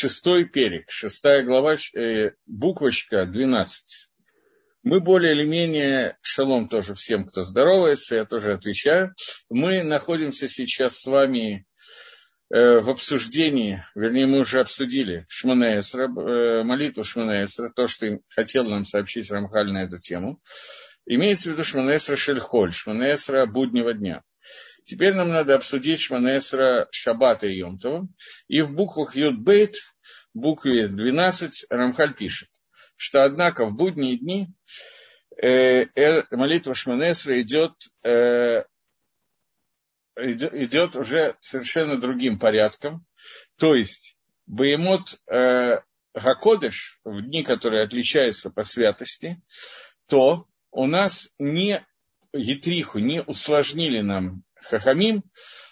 шестой перек, шестая глава, буквочка 12. Мы более или менее, шалом тоже всем, кто здоровается, я тоже отвечаю. Мы находимся сейчас с вами в обсуждении, вернее, мы уже обсудили Шмонэ Эсре, молитву Шмонэ Эсре, то, что хотел нам сообщить Рамхаль на эту тему. Имеется в виду Шмонэ Эсре Шельхоль, Шмонэ Эсре буднего дня. Теперь нам надо обсудить Шмонэ Эсре Шаббата и Йомтова. И в буквах Юд-Бейт, букве 12, Рамхаль пишет, что, однако, в будние дни молитва Шмонэ Эсре идет уже совершенно другим порядком. То есть, Беемот Гакодеш, в дни, которые отличаются по святости, то у нас не Етриху, не усложнили нам Хахамим,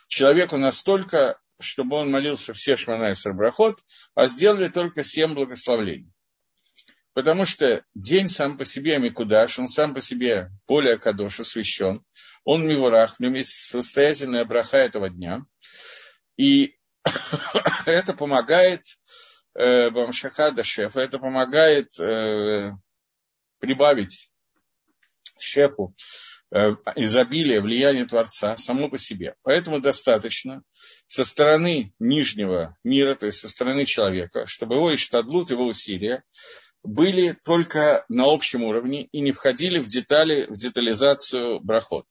человеку настолько, чтобы он молился все Шмонэ Эсре брахот, а сделали только 7 благословлений. Потому что день сам по себе Микудаш, он сам по себе более Кадош, освящен. Он Мивурах, в нем есть состоятельная браха этого дня. И это помогает Бамшахада Шефа, это помогает прибавить Шефу изобилие, влияние Творца само по себе. Поэтому достаточно со стороны нижнего мира, то есть со стороны человека, чтобы его иштадлут, его усилия, были только на общем уровне и не входили в детали, в детализацию брахот.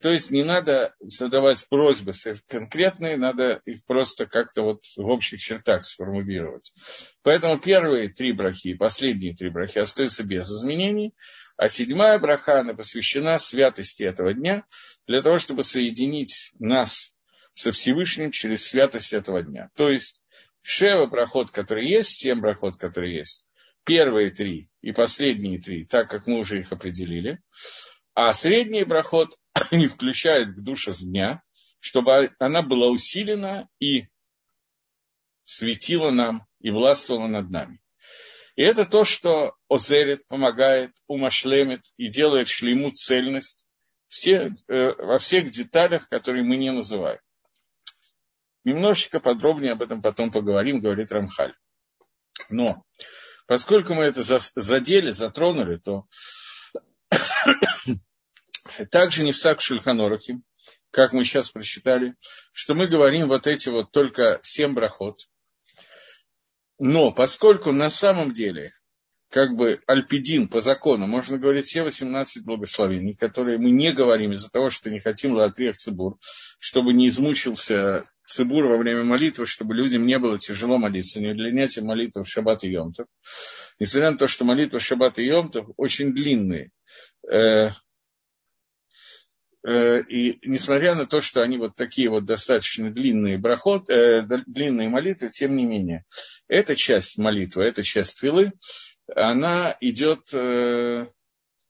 То есть не надо задавать просьбы конкретные, надо их просто как-то вот в общих чертах сформулировать. Поэтому первые 3 брахи, последние 3 брахи остаются без изменений, а 7-я браха, она посвящена святости этого дня, для того, чтобы соединить нас со Всевышним через святость этого дня. То есть шева брахот, который есть, 7 брахот, которые есть, первые 3 и последние 3, так как мы уже их определили. А средний брахот не включает кдуша с дня, чтобы она была усилена и светила нам, и властвовала над нами. И это то, что озерит, помогает, умашлемит и делает шлейму цельность во всех деталях, которые мы не называем. Немножечко подробнее об этом потом поговорим, говорит Рамхаль. Но поскольку мы это затронули, то также не в Сак Шульхан Арухе, как мы сейчас прочитали, что мы говорим вот эти вот только 7 брахот. Но поскольку на самом деле, как бы альпидин по закону, можно говорить все 18 благословений, которые мы не говорим из-за того, что не хотим латрех цибур, чтобы не измучился цибур во время молитвы, чтобы людям не было тяжело молиться, не удлинять им молитву в шаббат и йомтов. Несмотря на то, что молитвы в шаббат и йомтов очень длинные. И несмотря на то, что они вот такие вот достаточно длинные брахот, длинные молитвы, тем не менее, эта часть молитвы, эта часть твилы, она идет на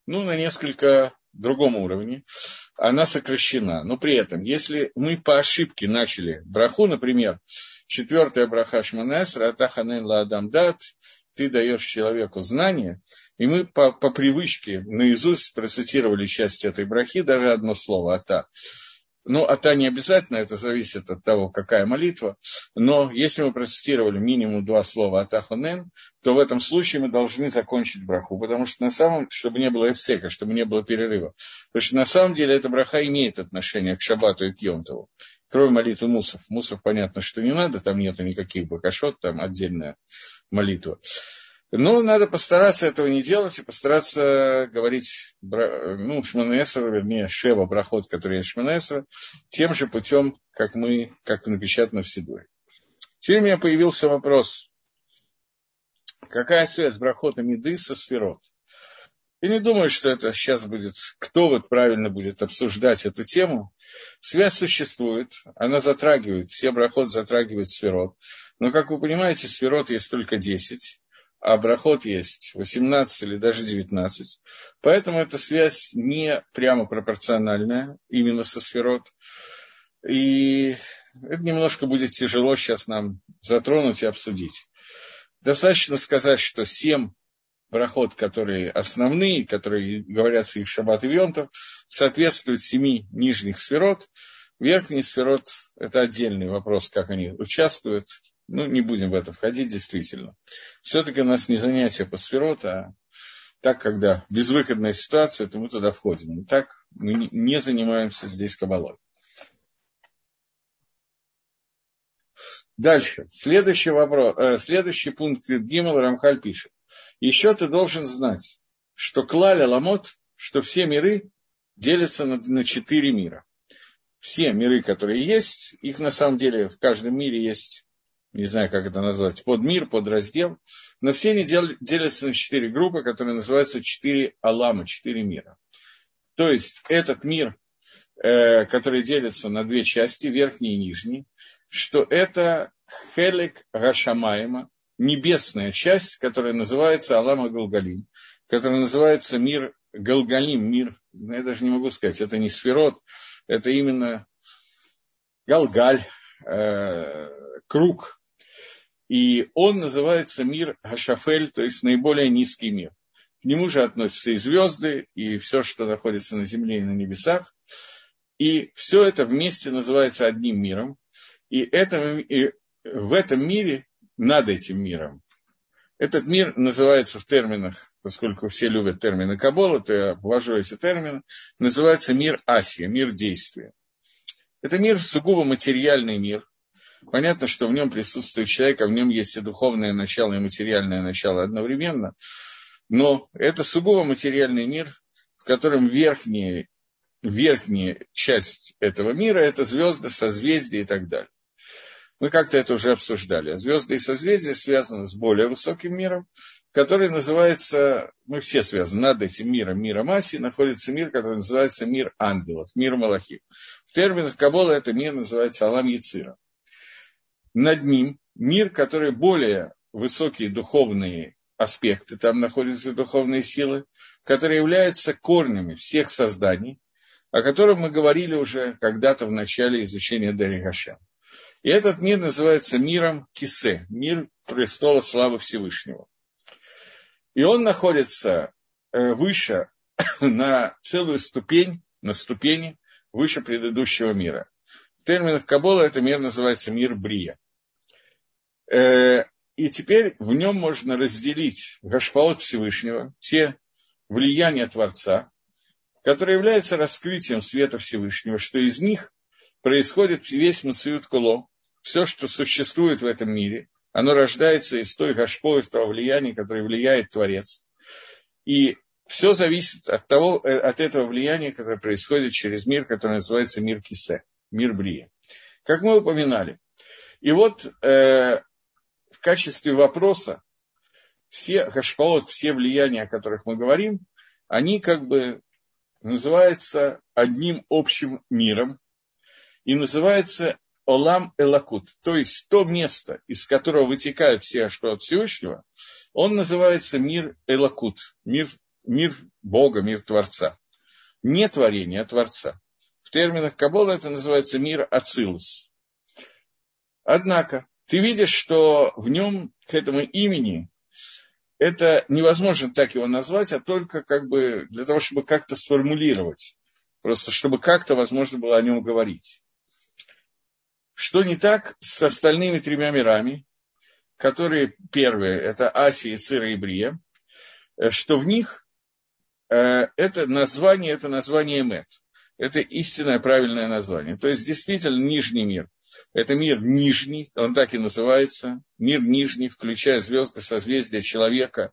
несколько другом уровне, она сокращена. Но при этом, если мы по ошибке начали браху, например, 4-я браха Шмонэ Эсре, ата ханен ла-адам дат, ты даешь человеку знание, и мы по привычке наизусть процитировали часть этой брахи, даже одно слово ата. Ну, ата не обязательно, это зависит от того, какая молитва, но если мы процитировали минимум 2 слова ата ханен, то в этом случае мы должны закончить браху, потому что чтобы не было эфсека, чтобы не было перерыва. Потому что на самом деле эта браха имеет отношение к шаббату и к йомтову. Кроме молитвы мусов. Мусов понятно, что не надо, там нет никаких бакашот, там отдельная молитва. Но надо постараться этого не делать и постараться говорить Шмонэ Эсре, вернее, шева брахот, который есть Шмонэ Эсре, тем же путем, как напечатано в Сидуре. Теперь у меня появился вопрос. Какая связь брахота Миды со сферот? Я не думаю, что это сейчас будет, кто вот правильно будет обсуждать эту тему. Связь существует, она затрагивает, все брахот затрагивает сферот. Но, как вы понимаете, сферот есть только 10. А брахот есть 18 или даже 19. Поэтому эта связь не прямо пропорциональная именно со сферот. И это немножко будет тяжело сейчас нам затронуть и обсудить. Достаточно сказать, что 7 брахот, которые основные, которые говорятся и в шаббат и в йомтов, соответствуют 7 нижних сферот. Верхние сферот – это отдельный вопрос, как они участвуют. Ну, не будем в это входить, действительно. Все-таки у нас не занятие по сферот, а так, когда безвыходная ситуация, то мы туда входим. И так мы не занимаемся здесь кабалой. Дальше. Следующий пункт Гиммел Рамхаль пишет. Еще ты должен знать, что клаля ламот, что все миры делятся на 4 мира. Все миры, которые есть, их на самом деле в каждом мире есть, не знаю, как это назвать, подмир, подраздел, но все они делятся на 4 группы, которые называются 4 алама, 4 мира. То есть этот мир, который делится на 2 части, верхний и нижний, что это Хелек Гашамайма, небесная часть, которая называется Алама Галгалим, которая называется мир Галгалим, мир, я даже не могу сказать, это не сферот, это именно Галгаль, круг. И он называется мир Гашафель, то есть наиболее низкий мир. К нему же относятся и звезды, и все, что находится на земле и на небесах. И все это вместе называется одним миром. И в этом мире, над этим миром, этот мир называется в терминах, поскольку все любят термины Кабола, то я ввожу эти термины, называется мир Асия, мир действия. Это мир сугубо материальный мир. Понятно, что в нем присутствует человек, а в нем есть и духовное начало, и материальное начало одновременно. Но это сугубо материальный мир, в котором верхняя часть этого мира – это звезды, созвездия и так далее. Мы как-то это уже обсуждали. А звезды и созвездия связаны с более высоким миром, который называется, мы все связаны, над этим миром, миром Аси, находится мир, который называется мир ангелов, мир Малахим. В терминах Кабола этот мир называется Алам Яцира. Над ним мир, который более высокие духовные аспекты, там находятся духовные силы, которые являются корнями всех созданий, о котором мы говорили уже когда-то в начале изучения Дерех Ашем. И этот мир называется миром Кисе, мир престола славы Всевышнего. И он находится выше на целую ступень, на ступени выше предыдущего мира. В терминах Кабола этот мир называется мир Брия. И теперь в нем можно разделить гашпаот Всевышнего, те влияния Творца, которые являются раскрытием света Всевышнего, что из них происходит весь Мациют Куло, все, что существует в этом мире, оно рождается из той гашпо, из того влияния, которое влияет Творец. И все зависит от этого влияния, которое происходит через мир, который называется мир Кисе, мир Брия. Как мы упоминали. И вот в качестве вопроса все гашпоот, все влияния, о которых мы говорим, они как бы называется одним общим миром и называется Олам Элакут, то есть то место, из которого вытекают все ашпаот Всевышнего, он называется мир Элакут, мир Бога, мир Творца. Не творение, а Творца. В терминах Кабола это называется мир Ацилус. Однако ты видишь, что в нем к этому имени это невозможно так его назвать, а только как бы для того, чтобы как-то сформулировать. Просто чтобы как-то возможно было о нем говорить. Что не так с остальными 3 мирами, которые первые, это Асия, Цира и Брия, что в них это название Эмет. Это истинное правильное название. То есть действительно нижний мир. Это мир нижний, он так и называется, мир нижний, включая звезды, созвездия человека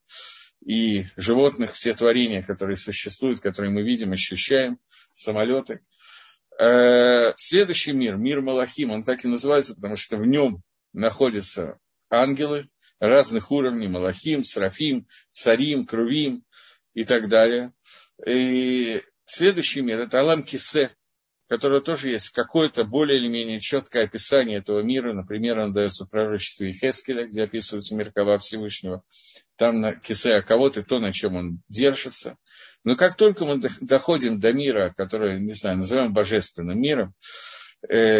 и животных, все творения, которые существуют, которые мы видим, ощущаем, самолеты. Следующий мир, мир Малахим, он так и называется, потому что в нем находятся ангелы разных уровней, Малахим, Сарафим, Царим, Крувим и так далее. И следующий мир, это Алам Кисе, которого тоже есть какое-то более или менее четкое описание этого мира. Например, он дается в пророчестве Хезкеля, где описывается Меркава Всевышнего. Там на Кисе Акавот и то, на чем он держится. Но как только мы доходим до мира, который, не знаю, называем божественным миром,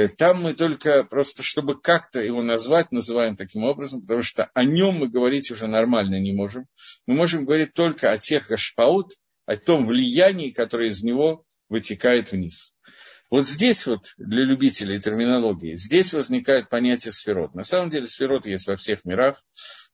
там мы только просто, чтобы как-то его назвать, называем таким образом, потому что о нем мы говорить уже нормально не можем. Мы можем говорить только о тех гашпаут, о том влиянии, которое из него вытекает вниз. Вот здесь вот, для любителей терминологии, здесь возникает понятие сферот. На самом деле сферот есть во всех мирах,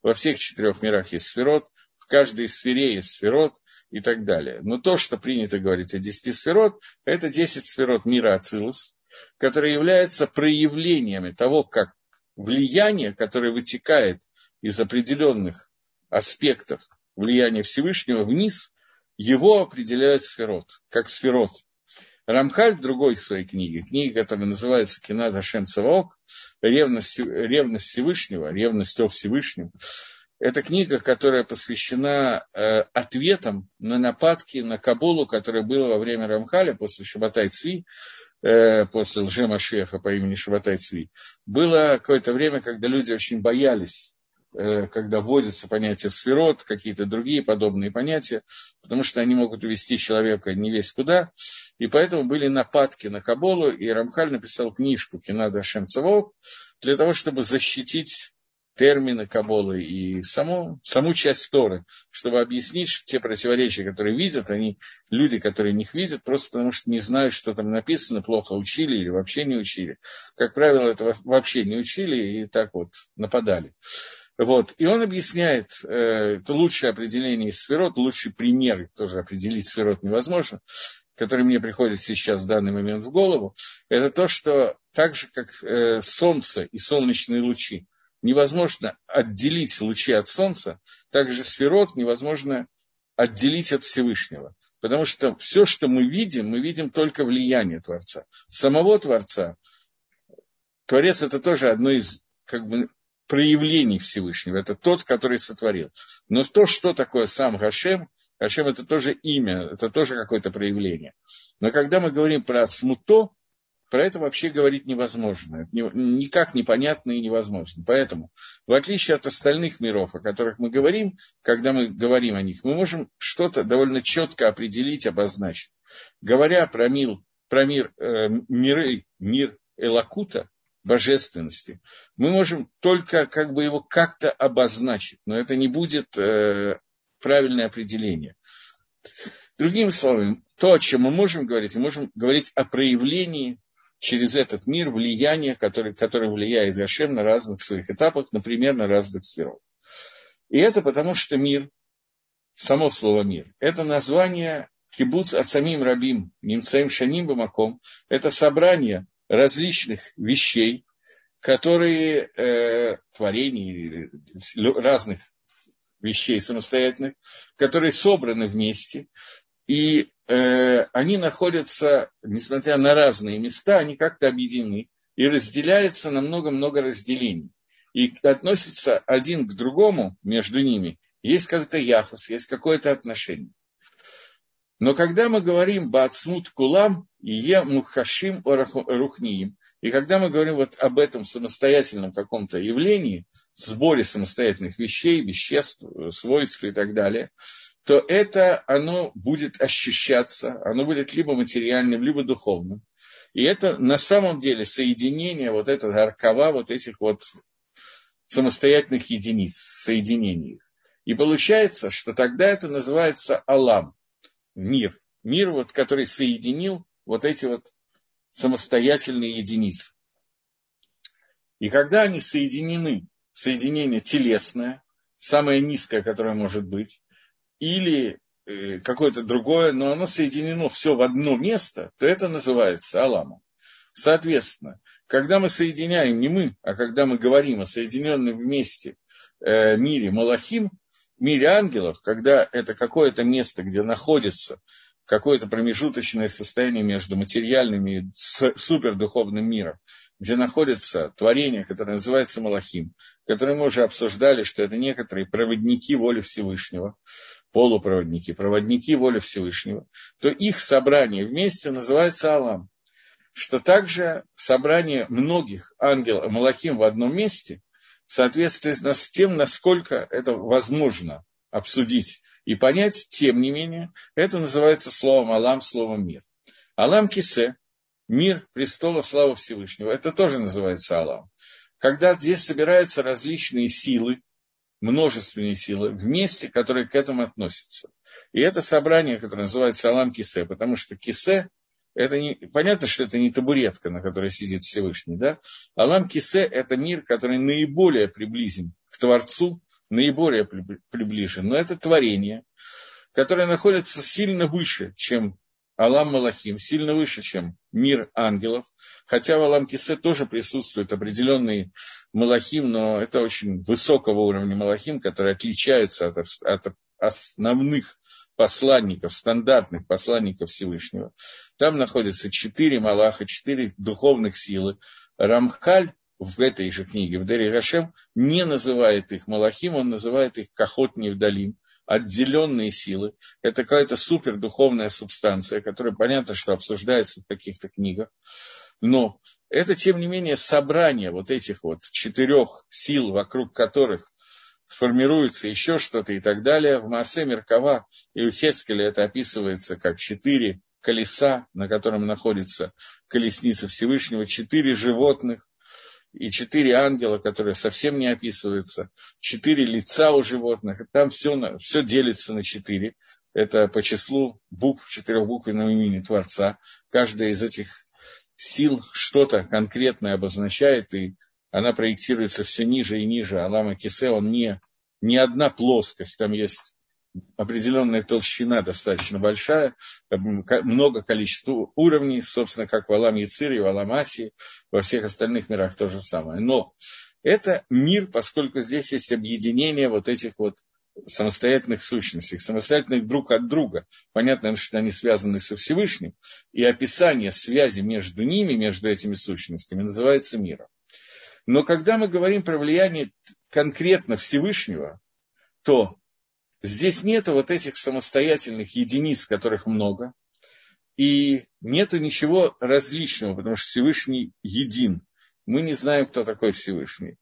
во всех четырех мирах есть сферот, в каждой сфере есть сферот и так далее. Но то, что принято говорить о 10 сферот, это 10 сферот мира Ацилус, которые являются проявлениями того, как влияние, которое вытекает из определенных аспектов влияния Всевышнего вниз, его определяет сферот, как сферот. Рамхаль в другой своей книге, которая называется «Кеннадо Шенцевоок», «Ревность Всевышнего», «Ревность о Всевышнем». Это книга, которая посвящена ответам на нападки на Кабулу, которое было во время Рамхаля после Шабтай Цви, после лже-машиаха по имени Шабтай Цви. Было какое-то время, когда люди очень боялись, когда вводятся понятия сферот, какие-то другие подобные понятия, потому что они могут увести человека не весь куда. И поэтому были нападки на Кабулу, и Рамхаль написал книжку «Кеннадо Шенцевоок» для того, чтобы защитить термины Каболы и саму часть Торы, чтобы объяснить, что те противоречия, которые видят, они люди, которые их видят, просто потому что не знают, что там написано, плохо учили или вообще не учили. Как правило, это вообще не учили и так вот нападали. Вот. И он объясняет, это лучшее определение сферот, лучший пример, тоже определить сферот невозможно, который мне приходит сейчас в данный момент в голову, это то, что так же, как солнце и солнечные лучи, невозможно отделить лучи от Солнца, также сферот невозможно отделить от Всевышнего. Потому что все, что мы видим только влияние Творца. Самого Творца, Творец это тоже одно из проявлений Всевышнего, это тот, который сотворил. Но то, что такое сам Ашем, Ашем это тоже имя, это тоже какое-то проявление. Но когда мы говорим про Ацмуто, про это вообще говорить невозможно. Это никак непонятно и невозможно. Поэтому, в отличие от остальных миров, о которых мы говорим, когда мы говорим о них, мы можем что-то довольно четко определить, обозначить. Говоря про мир Элокута, божественности, мы можем только его как-то обозначить. Но это не будет правильное определение. Другими словами, то, о чем мы можем говорить о проявлении через этот мир влияние, которое влияет Ашем на разных своих этапах, например, на разных сферах. И это потому, что мир, само слово мир, это название кибуц ацамим рабим, нимцаим шаним бамаком, это собрание различных вещей, которые творений, разных вещей самостоятельных, которые собраны вместе, и они находятся, несмотря на разные места, они как-то объединены и разделяются на много-много разделений. И относятся один к другому между ними. Есть какой-то яхос, есть какое-то отношение. Но когда мы говорим «баацмут кулам» и «е мухашим рухниим», и когда мы говорим вот об этом самостоятельном каком-то явлении, сборе самостоятельных вещей, веществ, свойств и так далее, то это оно будет ощущаться, оно будет либо материальным, либо духовным. И это на самом деле соединение, вот это аркава вот этих вот самостоятельных единиц, соединений. И получается, что тогда это называется Алам, мир. Мир, вот, который соединил вот эти вот самостоятельные единицы. И когда они соединены, соединение телесное, самое низкое, которое может быть, или какое-то другое, но оно соединено все в одно место, то это называется Аламом. Соответственно, когда мы соединяем, не мы, а когда мы говорим о соединенном вместе мире Малахим, мире ангелов, когда это какое-то место, где находится какое-то промежуточное состояние между материальным и супердуховным миром, где находится творение, которое называется Малахим, которое мы уже обсуждали, что это некоторые проводники воли Всевышнего, полупроводники, проводники воли Всевышнего, то их собрание вместе называется Алам. Что также собрание многих ангелов, Малахим в одном месте, соответственно с тем, насколько это возможно обсудить и понять, тем не менее, это называется словом Алам, словом мир. Алам Кисе, мир престола славы Всевышнего, это тоже называется Алам. Когда здесь собираются различные силы, множественные силы вместе, которые к этому относятся. И это собрание, которое называется Алам Кисе, потому что Кисе Это не, понятно, что это не табуретка, на которой сидит Всевышний, да? Алам Кисе – это мир, который наиболее приближен к Творцу, наиболее приближен. Но это творение, которое находится сильно выше, чем Алам Малахим, сильно выше, чем мир ангелов. Хотя в Алам Кисе тоже присутствует определенный Малахим, но это очень высокого уровня Малахим, который отличается от основных посланников, стандартных посланников Всевышнего. Там находятся 4 Малаха, 4 духовных силы. Рамхаль в этой же книге, в Дерех Ашем, не называет их Малахим, он называет их Кахот Невдалим, отделенные силы. Это какая-то супердуховная субстанция, которая, понятно, что обсуждается в каких-то книгах. Но это, тем не менее, собрание вот этих вот 4 сил, вокруг которых формируется еще что-то и так далее. В Маасе Меркава и у Хезкеля это описывается как 4 колеса, на котором находится колесница Всевышнего, 4 животных и 4 ангела, которые совсем не описываются, 4 лица у животных. И там все делится на 4. Это по числу букв, 4-буквенного имени Творца. Каждая из этих сил что-то конкретное обозначает, и она проектируется все ниже и ниже. Алама Кисе, он не одна плоскость, там есть определенная толщина достаточно большая, много количества уровней, собственно, как в Алам Яцире, в Алам Асии, во всех остальных мирах то же самое. Но это мир, поскольку здесь есть объединение вот этих вот самостоятельных сущностей, самостоятельных друг от друга. Понятно, что они связаны со Всевышним, и описание связи между ними, между этими сущностями, называется миром. Но когда мы говорим про влияние конкретно Всевышнего, то здесь нету вот этих самостоятельных единиц, которых много, и нету ничего различного, потому что Всевышний един. Мы не знаем, кто такой Всевышний.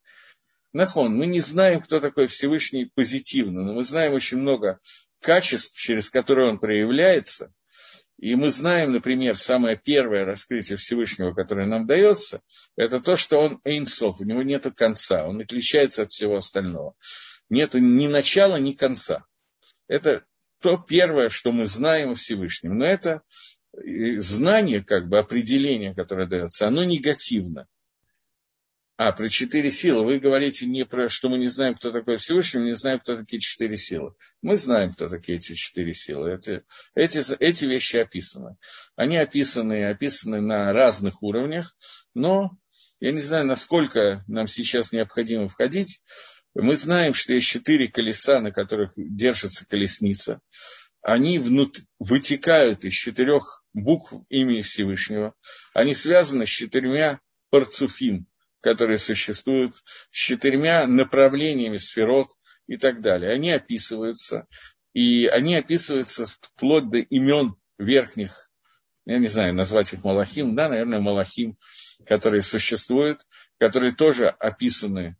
Нахон, мы не знаем, кто такой Всевышний позитивно, но мы знаем очень много качеств, через которые он проявляется. И мы знаем, например, самое первое раскрытие Всевышнего, которое нам дается, это то, что он Эйн Соф, у него нет конца, он отличается от всего остального. Нет ни начала, ни конца. Это то первое, что мы знаем о Всевышнем. Но это знание, как бы определение, которое дается, оно негативно. А про 4 силы вы говорите не про, что мы не знаем, кто такой Всевышний, мы не знаем, кто такие 4 силы. Мы знаем, кто такие эти 4 силы. Эти вещи описаны. Они описаны на разных уровнях, но я не знаю, насколько нам сейчас необходимо входить. Мы знаем, что есть 4 колеса, на которых держится колесница. Они вытекают из 4 букв имени Всевышнего. Они связаны с 4 парцуфим, которые существуют, с 4 направлениями сферот и так далее. Они описываются, и они описываются вплоть до имен верхних, я не знаю, назвать их Малахим, да, наверное, Малахим, которые существуют, которые тоже описаны,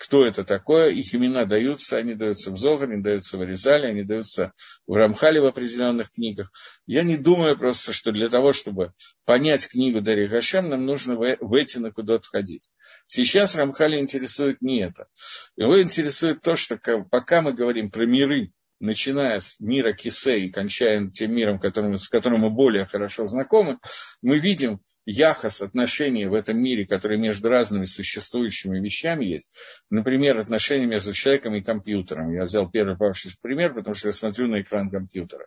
кто это такое, их имена даются, они даются в Зогаре, они даются в Аризале, они даются в Рамхале в определенных книгах. Я не думаю просто, что для того, чтобы понять книгу Дерех Ашем, нам нужно в эти накудот входить. Сейчас Рамхаля интересует не это. Его интересует то, что пока мы говорим про миры, начиная с мира Кисе и кончая тем миром, с которым мы более хорошо знакомы, мы видим яхас, отношения в этом мире, которые между разными существующими вещами есть. Например, отношения между человеком и компьютером. Я взял первый попавшийся пример, потому что я смотрю на экран компьютера.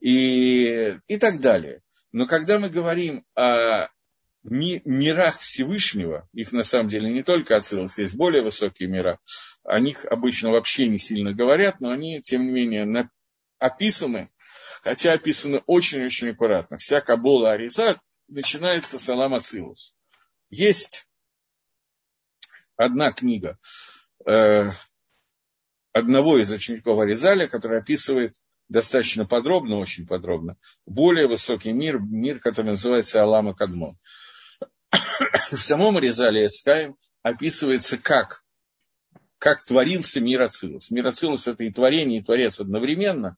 И так далее. Но когда мы говорим о мирах Всевышнего, их на самом деле не только Ацилус, есть более высокие мира, о них обычно вообще не сильно говорят, но они, тем не менее, описаны, хотя описаны очень-очень аккуратно. Вся Кабула Аризаль начинается с Алам Ацилус. Есть одна книга одного из учеников Аризаля, который описывает достаточно подробно, очень подробно, более высокий мир, мир, который называется Алама Кадмон. В самом Резале Эскаим описывается, как творился мир Ацилус. Мир Ацилус – это и творение, и творец одновременно.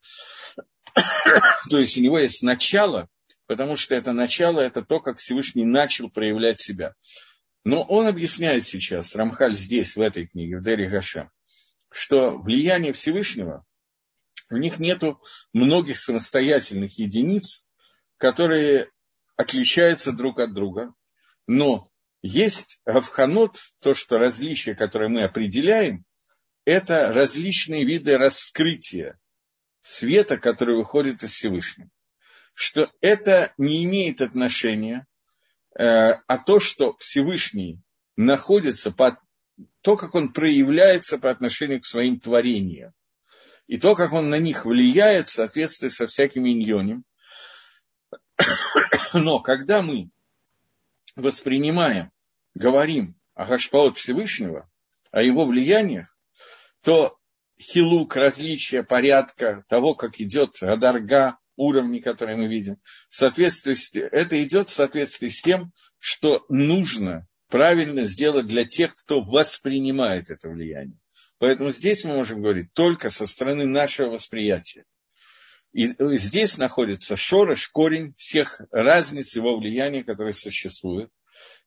То есть у него есть начало, потому что это начало, это то, как Всевышний начал проявлять себя. Но он объясняет сейчас, Рамхаль здесь, в этой книге, в Дерех Ашем, что влияние Всевышнего, у них нету многих самостоятельных единиц, которые отличаются друг от друга, но есть авханот, то, что различия, которые мы определяем, это различные виды раскрытия света, который выходит из Всевышнего. Что это не имеет отношения, а то, что Всевышний находится, то, как он проявляется по отношению к своим творениям, и то, как он на них влияет в соответствии со всякими иньонами. Но когда мы воспринимаем, говорим о Гашпаот Всевышнего, о его влияниях, то хилук, различия порядка того, как идет адарга, уровни, которые мы видим, это идет в соответствии с тем, что нужно правильно сделать для тех, кто воспринимает это влияние. Поэтому здесь мы можем говорить только со стороны нашего восприятия. И здесь находится шореш, корень всех разниц его влияния, которые существуют.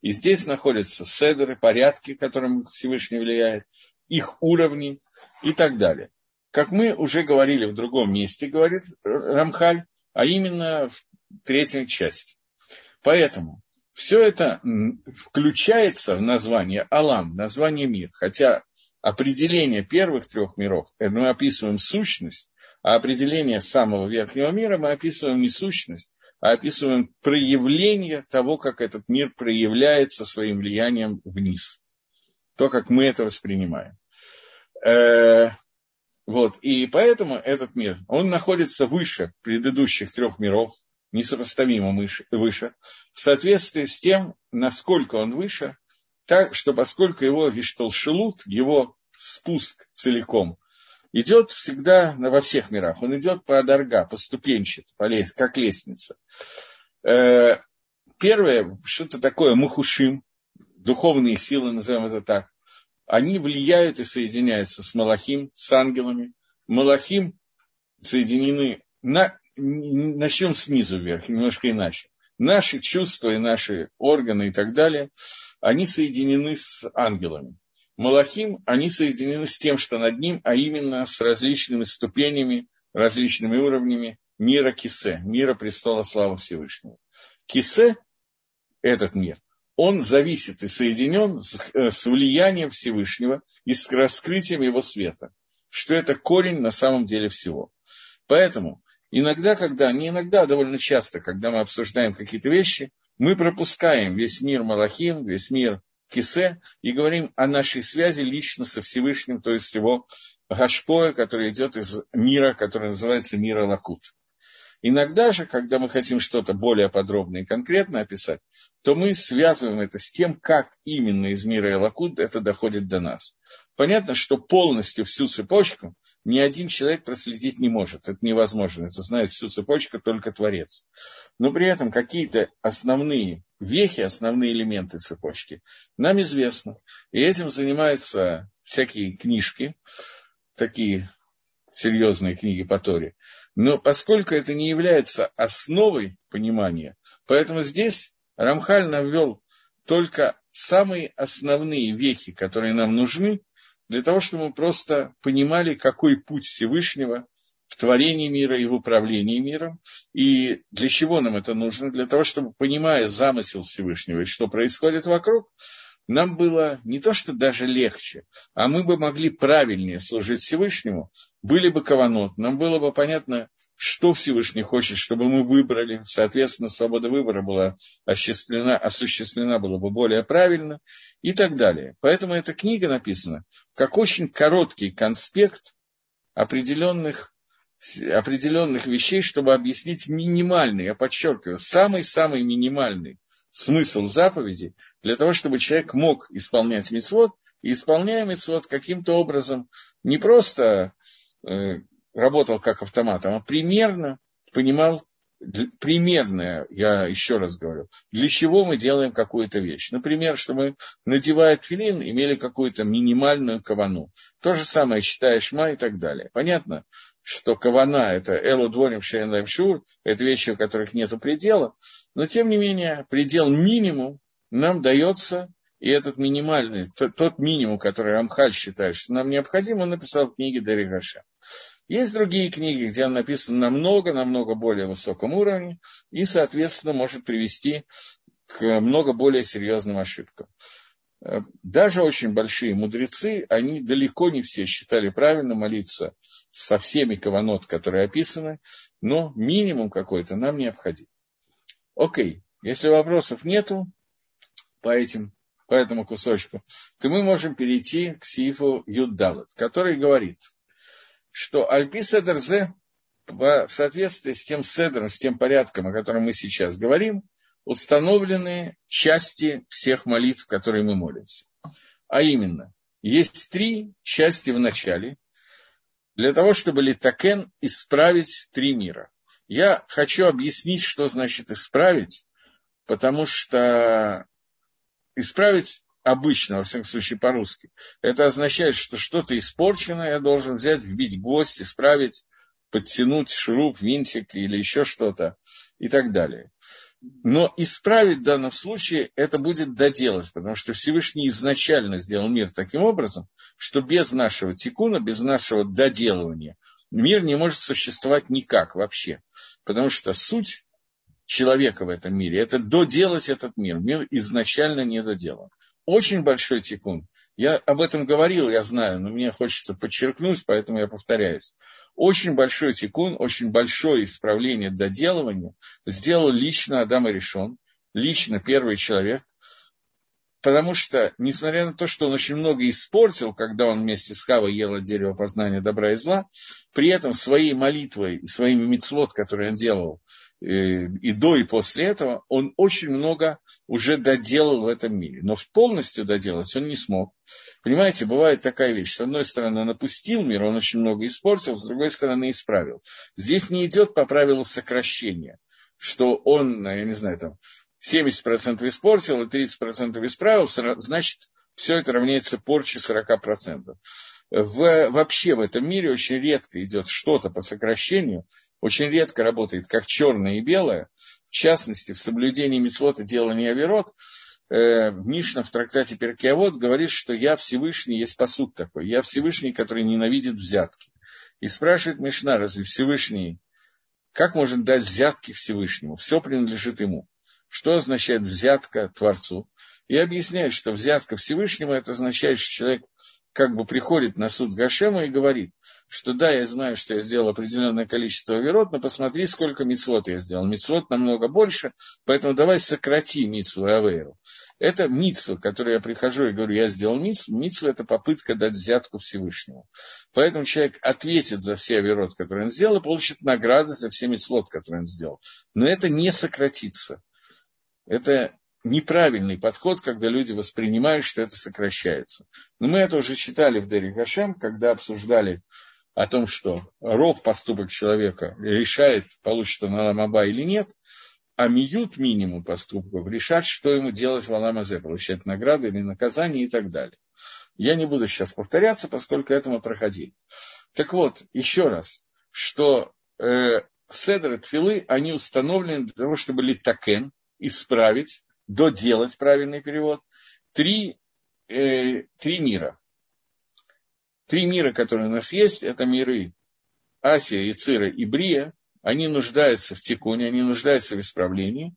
И здесь находятся седеры, порядки, которым Всевышний влияет, их уровни и так далее. Как мы уже говорили в другом месте, говорит Рамхаль, а именно в третьей части. Поэтому все это включается в название Алам, название мир. Хотя определение первых трех миров, мы описываем сущность, а определение самого верхнего мира мы описываем не сущность, а описываем проявление того, как этот мир проявляется своим влиянием вниз. То, как мы это воспринимаем. Вот. И поэтому этот мир, он находится выше предыдущих трех миров, несопоставимо выше, в соответствии с тем, насколько он выше, так что поскольку его гешталшелут, его спуск целиком, идет всегда во всех мирах. Он идет по адарга, по ступенчато, как лестница. Первое, что-то такое мухушим, духовные силы, назовем это так, они влияют и соединяются с малахим, с ангелами. Малахим соединены, начнем снизу вверх, немножко иначе. Наши чувства и наши органы и так далее, они соединены с ангелами. Малахим, они соединены с тем, что над ним, а именно с различными ступенями, различными уровнями мира Кисе, мира престола славы Всевышнего. Кисе, этот мир, он зависит и соединен с влиянием Всевышнего и с раскрытием его света, что это корень на самом деле всего. Поэтому иногда, а довольно часто, когда мы обсуждаем какие-то вещи, мы пропускаем весь мир Малахим, весь мир Кисе, и говорим о нашей связи лично со Всевышним, то есть его Гашпоя, который идет из мира, который называется мир Алакут. Иногда же, когда мы хотим что-то более подробно и конкретно описать, то мы связываем это с тем, как именно из мира Алакут это доходит до нас. Понятно, что полностью всю цепочку ни один человек проследить не может. Это невозможно. Это знает всю цепочку только Творец. Но при этом какие-то основные вехи, основные элементы цепочки нам известны. И этим занимаются всякие книжки, такие серьезные книги по Торе. Но поскольку это не является основой понимания, поэтому здесь Рамхаль навел только самые основные вехи, которые нам нужны, для того, чтобы мы просто понимали, какой путь Всевышнего в творении мира и в управлении миром. И для чего нам это нужно? Для того, чтобы, понимая замысел Всевышнего и что происходит вокруг, нам было не то, что даже легче, а мы бы могли правильнее служить Всевышнему, были бы каванот, нам было бы понятно, что Всевышний хочет, чтобы мы выбрали. Соответственно, свобода выбора была осуществлена была бы более правильно и так далее. Поэтому эта книга написана как очень короткий конспект определенных вещей, чтобы объяснить минимальный, я подчеркиваю, самый-самый минимальный смысл заповеди, для того, чтобы человек мог исполнять мицвот, и исполняя мицвот каким-то образом не просто... работал как автоматом, а примерно понимал, примерное, я еще раз говорю, для чего мы делаем какую-то вещь. Например, что мы, надевая тфилин, имели какую-то минимальную кавану. То же самое, читая шма и так далее. Понятно, что кавана – это элу дворим шейн лайм шур, это вещи, у которых нет предела, но, тем не менее, предел минимум нам дается, и этот минимальный, тот минимум, который Рамхаль считает, что нам необходим, он написал в книге Дерех Ашем. Есть другие книги, где он написан намного более высоком уровне и, соответственно, может привести к много более серьезным ошибкам. Даже очень большие мудрецы, они далеко не все считали правильно молиться со всеми каванот, которые описаны, но минимум какой-то нам необходим. Окей, если вопросов нету по этому кусочку, то мы можем перейти к сифу Юддалат, который говорит, что Альпи Седер Зе, в соответствии с тем седром, с тем порядком, о котором мы сейчас говорим, установлены части всех молитв, которые мы молимся. А именно, есть три части в начале, для того, чтобы Литакен исправить три мира. Я хочу объяснить, что значит исправить, потому что исправить обычно, во всяком случае по-русски, это означает, что что-то испорченное я должен взять, вбить гвоздь, исправить, подтянуть шуруп, винтик или еще что-то и так далее. Но исправить в данном случае это будет доделать, потому что Всевышний изначально сделал мир таким образом, что без нашего тикуна, без нашего доделывания мир не может существовать никак вообще. Потому что суть человека в этом мире – это доделать этот мир. Мир изначально не доделан. Очень большой тикун. Я об этом говорил, я знаю, но мне хочется подчеркнуть, поэтому я повторяюсь. Очень большой тикун, очень большое исправление, доделывание сделал лично Адам Аришон, лично первый человек, потому что, несмотря на то, что он очень много испортил, когда он вместе с Хавой ел от дерева познания добра и зла, при этом своей молитвой и своими мицвот, которые он делал и до, и после этого, он очень много уже доделал в этом мире. Но полностью доделать он не смог. Понимаете, бывает такая вещь. С одной стороны, он опустил мир, он очень много испортил, с другой стороны, исправил. Здесь не идет по правилу сокращения, что он, я не знаю, там 70% испортил и 30% исправил, значит, все это равняется порче 40%. Вообще в этом мире очень редко идет что-то по сокращению, очень редко работает как черное и белое, в частности, в соблюдении мицвот и делании аверот. Мишна в трактате Перкей Авот говорит, что я Всевышний, есть пасук такой, я Всевышний, который ненавидит взятки. И спрашивает Мишна, разве Всевышний, как можно дать взятки Всевышнему? Все принадлежит ему. Что означает взятка Творцу? И объясняет, что взятка Всевышнему, это означает, что человек как бы приходит на суд Гашема и говорит, что да, я знаю, что я сделал определенное количество аверот, но посмотри, сколько мицвот я сделал. Мицвот намного больше, поэтому давай сократи мицву и аверу. Это мицва, к которой я прихожу и говорю, я сделал мицву. Мицва – это попытка дать взятку Всевышнему. Поэтому человек ответит за все аверот, которые он сделал, и получит награды за все мицвот, которые он сделал. Но это не сократится. Это неправильный подход, когда люди воспринимают, что это сокращается. Но мы это уже читали в Дерех Ашем, когда обсуждали о том, что ров поступок человека решает, получит он Алам Аба или нет, а миют минимум поступков решат, что ему делать в Алам Азе, получать награду или наказание и так далее. Я не буду сейчас повторяться, поскольку это мы проходили. Так вот, еще раз, что седр и тфилы, они установлены для того, чтобы литакен, исправить, доделать, правильный перевод, три мира. Три мира, которые у нас есть, это миры Асия, Ицира и Брия, они нуждаются в тикуне, они нуждаются в исправлении,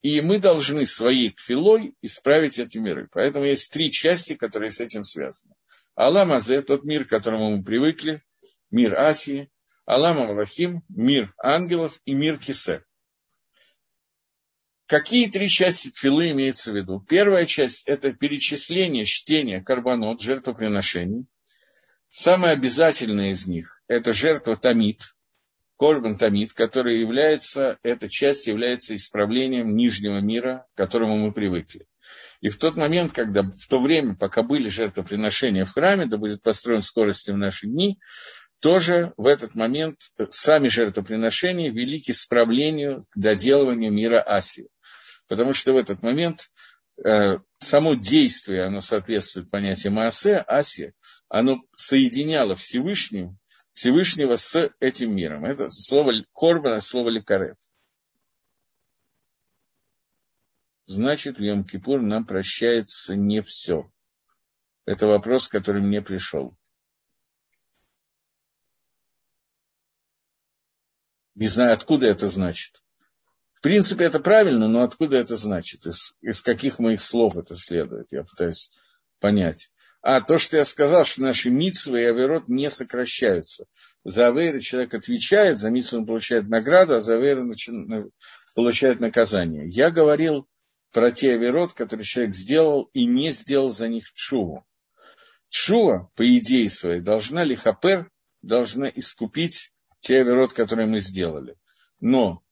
и мы должны своей тфилой исправить эти миры. Поэтому есть три части, которые с этим связаны. Алам Азе, тот мир, к которому мы привыкли, мир Асии, Алам Аврахим, мир ангелов и мир Кисе. Какие три части тфилы имеется в виду? Первая часть – это перечисление, чтение, карбонот, жертвоприношений. Самое обязательное из них – это жертва тамид, корбан тамид, которая является, эта часть является исправлением нижнего мира, к которому мы привыкли. И в тот момент, когда в то время, пока были жертвоприношения в храме, да будет построен скоростью в наши дни, тоже в этот момент сами жертвоприношения вели к исправлению, к доделыванию мира Асии. Потому что в этот момент само действие, оно соответствует понятию Маасе, Асия, оно соединяло Всевышнего с этим миром. Это слово корбан, слово лекарев. Значит, в Йом-Кипур нам прощается не все. Это вопрос, который мне пришел. Не знаю, откуда это значит. В принципе, это правильно, но откуда это значит? Из каких моих слов это следует? Я пытаюсь понять. А то, что я сказал, что наши митцвы и аверот не сокращаются. За авейры человек отвечает, за митцвы он получает награду, а за авейры получает наказание. Я говорил про те аверот, которые человек сделал и не сделал за них тшуву. Тшува, по идее своей, должна лихапер, должна искупить те аверот, которые мы сделали. Но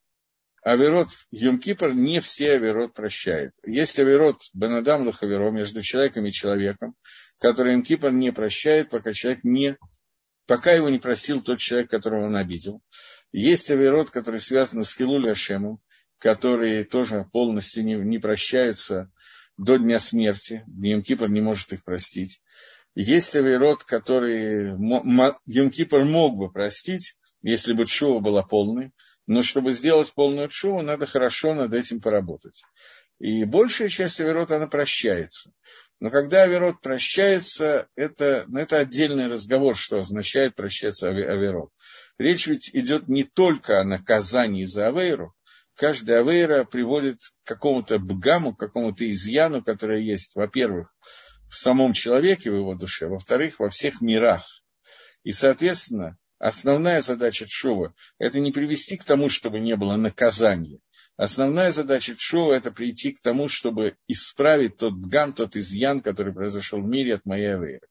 аверот Йом-Кипр не все аверот прощает. Есть аверот бенадам лахаверо, между человеком и человеком, который Йом-Кипр не прощает, пока его не простил тот человек, которого он обидел. Есть аверот, который связан с Хилуль Ашемом, которые тоже полностью не прощаются до дня смерти. Йом-Кипр не может их простить. Есть аверот, который Йом-Кипр мог бы простить, если бы тшува была полной. Но чтобы сделать полную тшуву, надо хорошо над этим поработать. И большая часть аверот, она прощается. Но когда аверот прощается, это отдельный разговор, что означает прощаться аверот. Речь ведь идет не только о наказании за авейру. Каждая авейра приводит к какому-то бгаму, к какому-то изъяну, который есть, во-первых, в самом человеке, в его душе, во-вторых, во всех мирах. И, соответственно, основная задача тшува – это не привести к тому, чтобы не было наказания. Основная задача тшува – это прийти к тому, чтобы исправить тот бгам, тот изъян, который произошел в мире от моей авейры.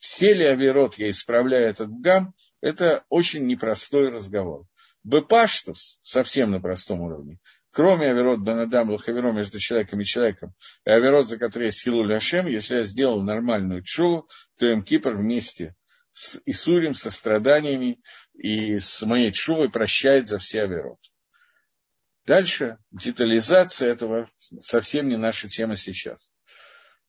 Все ли авейрот я исправляю этот бгам – это очень непростой разговор. Бепаштус – совсем на простом уровне. Кроме авейрот бенадам лахаверо между человеком и человеком, и авейрот, за который есть хилуль ашем, если я сделал нормальную тшуву, то Йом-Кипр вместе с Исурим, со страданиями и с моей тшувой прощает за все аверот. Дальше детализация этого совсем не наша тема сейчас.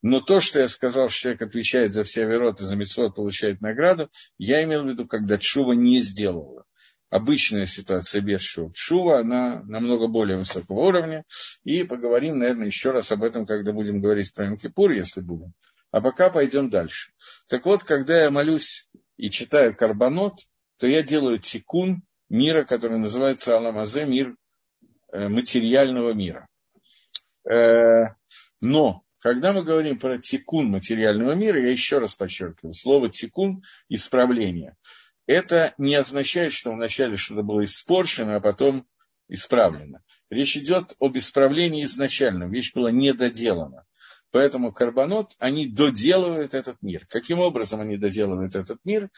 Но то, что я сказал, что человек отвечает за все аверот и за мицвот получает награду, я имел в виду, когда тшува не сделала. Обычная ситуация без тшува. Тшува, она намного более высокого уровня. И поговорим, наверное, еще раз об этом, когда будем говорить про Йом-Кипур, если будем. А пока пойдем дальше. Так вот, когда я молюсь и читаю карбонот, то я делаю тикун мира, который называется Аламазе, мир материального мира. Но, когда мы говорим про тикун материального мира, я еще раз подчеркиваю, слово тикун – исправление. Это не означает, что вначале что-то было испорчено, а потом исправлено. Речь идет об исправлении изначальном. Вещь была недоделана. Поэтому карбонот, они доделывают этот мир. Каким образом они доделывают этот мир?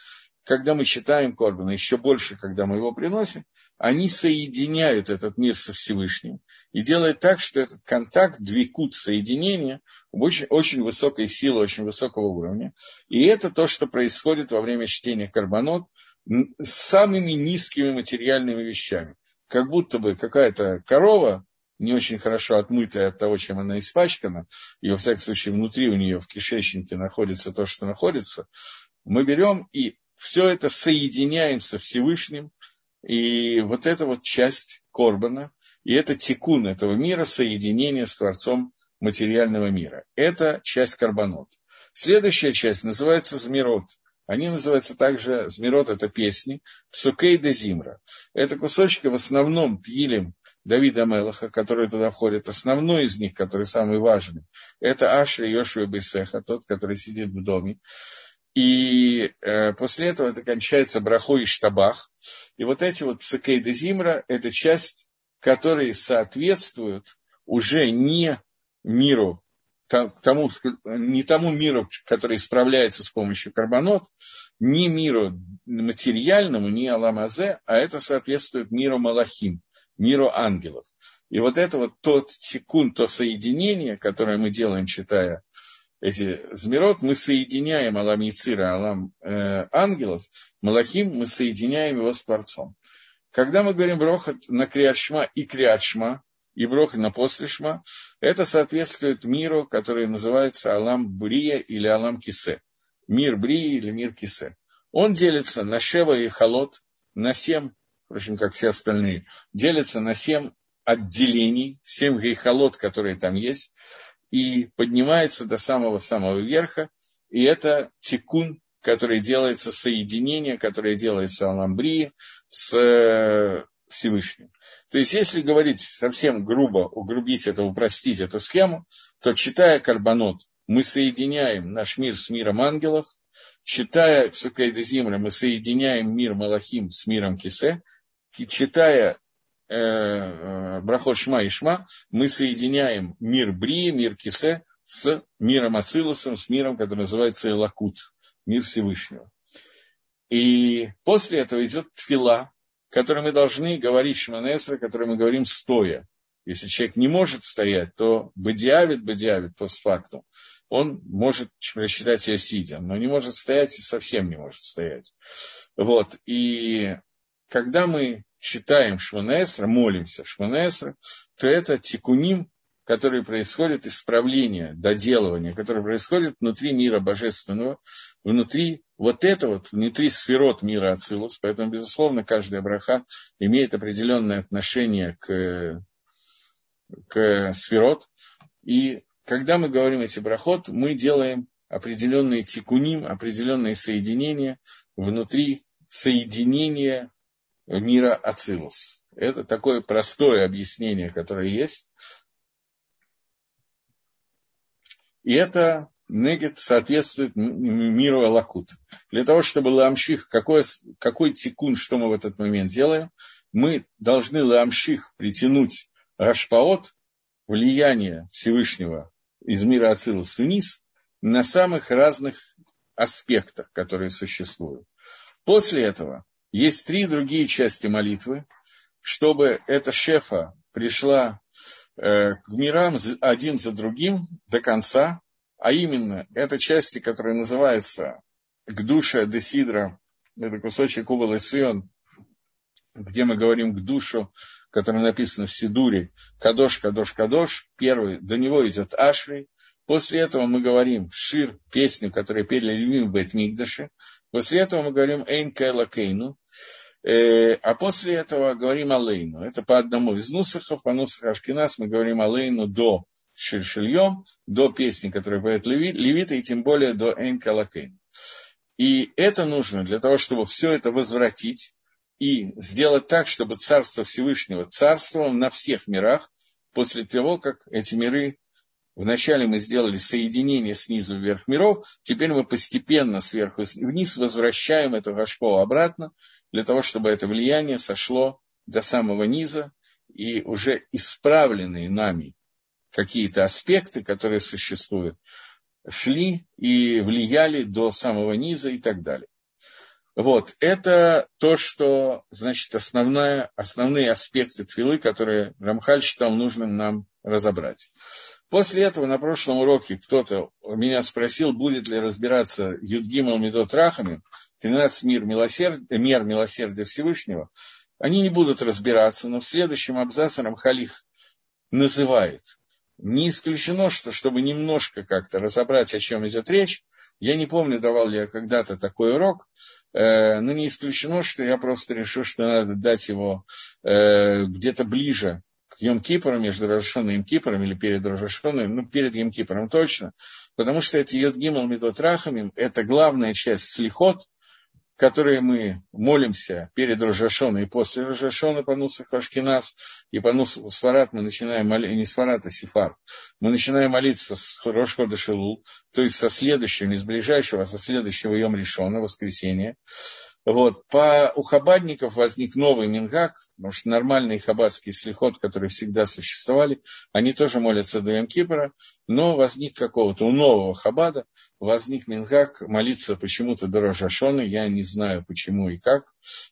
Когда мы читаем корбана, еще больше, когда мы его приносим, они соединяют этот мир со Всевышним и делают так, что этот контакт, двикут соединения, очень, очень высокой силы, очень высокого уровня. И это то, что происходит во время чтения карбонот с самыми низкими материальными вещами. Как будто бы какая-то корова, не очень хорошо отмытая от того, чем она испачкана, и, во всяком случае, внутри у нее в кишечнике находится то, что находится, мы берем и все это соединяем со Всевышним, и вот эта вот часть корбана, и это тикун этого мира, соединение с Творцом материального мира. Это часть карбонот. Следующая часть называется змирот. Они называются также змирот, это песни, Псукей де Зимра. Это кусочки в основном пилим Давида Мелаха, который туда входит. Основной из них, который самый важный, это Ашри Йошуа Бейсеха, тот, который сидит в доме. И после этого это кончается брахой и штабах. И вот эти вот Псукей де Зимра, это часть, которые соответствуют уже не миру, не тому миру, который исправляется с помощью карбонот, не миру материальному, не Аламазе, а это соответствует миру Малахим, миру ангелов. И вот это вот тот секунд, то соединение, которое мы делаем, читая эти змирот, мы соединяем Алам Яцира, Алам ангелов, Малахим, мы соединяем его с Творцом. Когда мы говорим брохот на криат шма, и брохот на после шма, это соответствует миру, который называется Алам Брия или Алам Кисе. Мир Брии или мир Кисе. Он делится на Шева и Халот, на 7, впрочем, как все остальные, делится на 7 отделений, 7 гейхалот, которые там есть, и поднимается до самого-самого верха, и это тикун, который делается, соединение, которое делается Аламбрии Всевышним. То есть, если говорить совсем грубо, угрубить это, упростить эту схему, то, читая Карбонот, мы соединяем наш мир с миром ангелов, читая Псукей де Зимра, мы соединяем мир Малахим с миром Кисе, и читая Брахот Шма и Шма, мы соединяем мир Брии, мир Кисе с миром Ацилусом, с миром, который называется Элокут, мир Всевышнего. И после этого идет тфила, который мы должны говорить Шмонэ Эсре, который мы говорим стоя. Если человек не может стоять, то бадиавит постфактум. Он может рассчитать себя сидя, но не может стоять и совсем не может стоять. Вот. И когда мы читаем Шмонэ Эсре, молимся Шмонэ Эсре, то это тикуним, которые происходят, исправление, доделывание, которое происходит внутри мира божественного, внутри вот этого, внутри сферот мира Ацилус. Поэтому, безусловно, каждая браха имеет определенное отношение к сферот. И когда мы говорим эти брахот, мы делаем определенные тикуним, определенные соединения внутри соединения мира Ацилус. Это такое простое объяснение, которое есть. И это негет соответствует миру Элокут. Для того, чтобы ламших, какой тикун, что мы в этот момент делаем, мы должны ламших притянуть Ашпаот, влияние Всевышнего из мира Ацилус вниз, на самых разных аспектах, которые существуют. После этого есть три другие части молитвы, чтобы эта шефа пришла к мирам один за другим до конца, а именно эта часть, которая называется «Кдуша де Сидра», это кусочек Кубылы Сыон, где мы говорим «Кдушу», которая написана в Сидуре, «Кадош, Кадош, Кадош», первый, до него идет Ашри, после этого мы говорим «Шир», песню, которую пели Левим в Бет-Микдаше, после этого мы говорим «Эйн Кайла Кейну», а после этого говорим Алейну. Это по одному из Нусахов, по Нусах Ашкеназ мы говорим Алейну до Ширшильем, до песни, которую поет Левиты, и тем более до Эйн Кайла Кейну. И это нужно для того, чтобы все это возвратить и сделать так, чтобы Царство Всевышнего царствовало на всех мирах, после того, как эти миры. Вначале мы сделали соединение снизу вверх миров, теперь мы постепенно сверху вниз возвращаем эту Гашпо обратно, для того, чтобы это влияние сошло до самого низа, и уже исправленные нами какие-то аспекты, которые существуют, шли и влияли до самого низа и так далее. Вот, это то, что, значит, основные аспекты тфилы, которые Рамхаль считал нужным нам разобрать. После этого на прошлом уроке кто-то меня спросил, будет ли разбираться Юдгимал Медот Рахами, 13 мер милосердия Всевышнего. Они не будут разбираться, но в следующем абзаце Рамхаль их называет. Не исключено, что, чтобы немножко как-то разобрать, о чем идет речь, я не помню, давал ли я когда-то такой урок, но не исключено, что я просто решу, что надо дать его где-то ближе к Йом-Кипру, между Рошашоном и Йом-Кипром, или перед Рошашоном, перед Йом-Кипром точно, потому что это Йод-Гимал Медот Рахамим, это главная часть слихот, которые мы молимся перед Рошашоном и после Рошашона по Нусах Ашкеназ, и по Нусаху Сфарад мы начинаем молиться, не Сфарад, а Сифард, мы начинаем молиться с Рош Ходеш Элул, то есть со следующего, не с ближайшего, а со следующего Йом-Ришона, воскресенья. Вот. У хабадников возник новый мингак, потому что нормальные хабадские слихот, которые всегда существовали, они тоже молятся до Йом-Кипра, но возник какого-то, у нового хабада возник мингак молиться почему-то до Рош ха-Шана, я не знаю почему и как,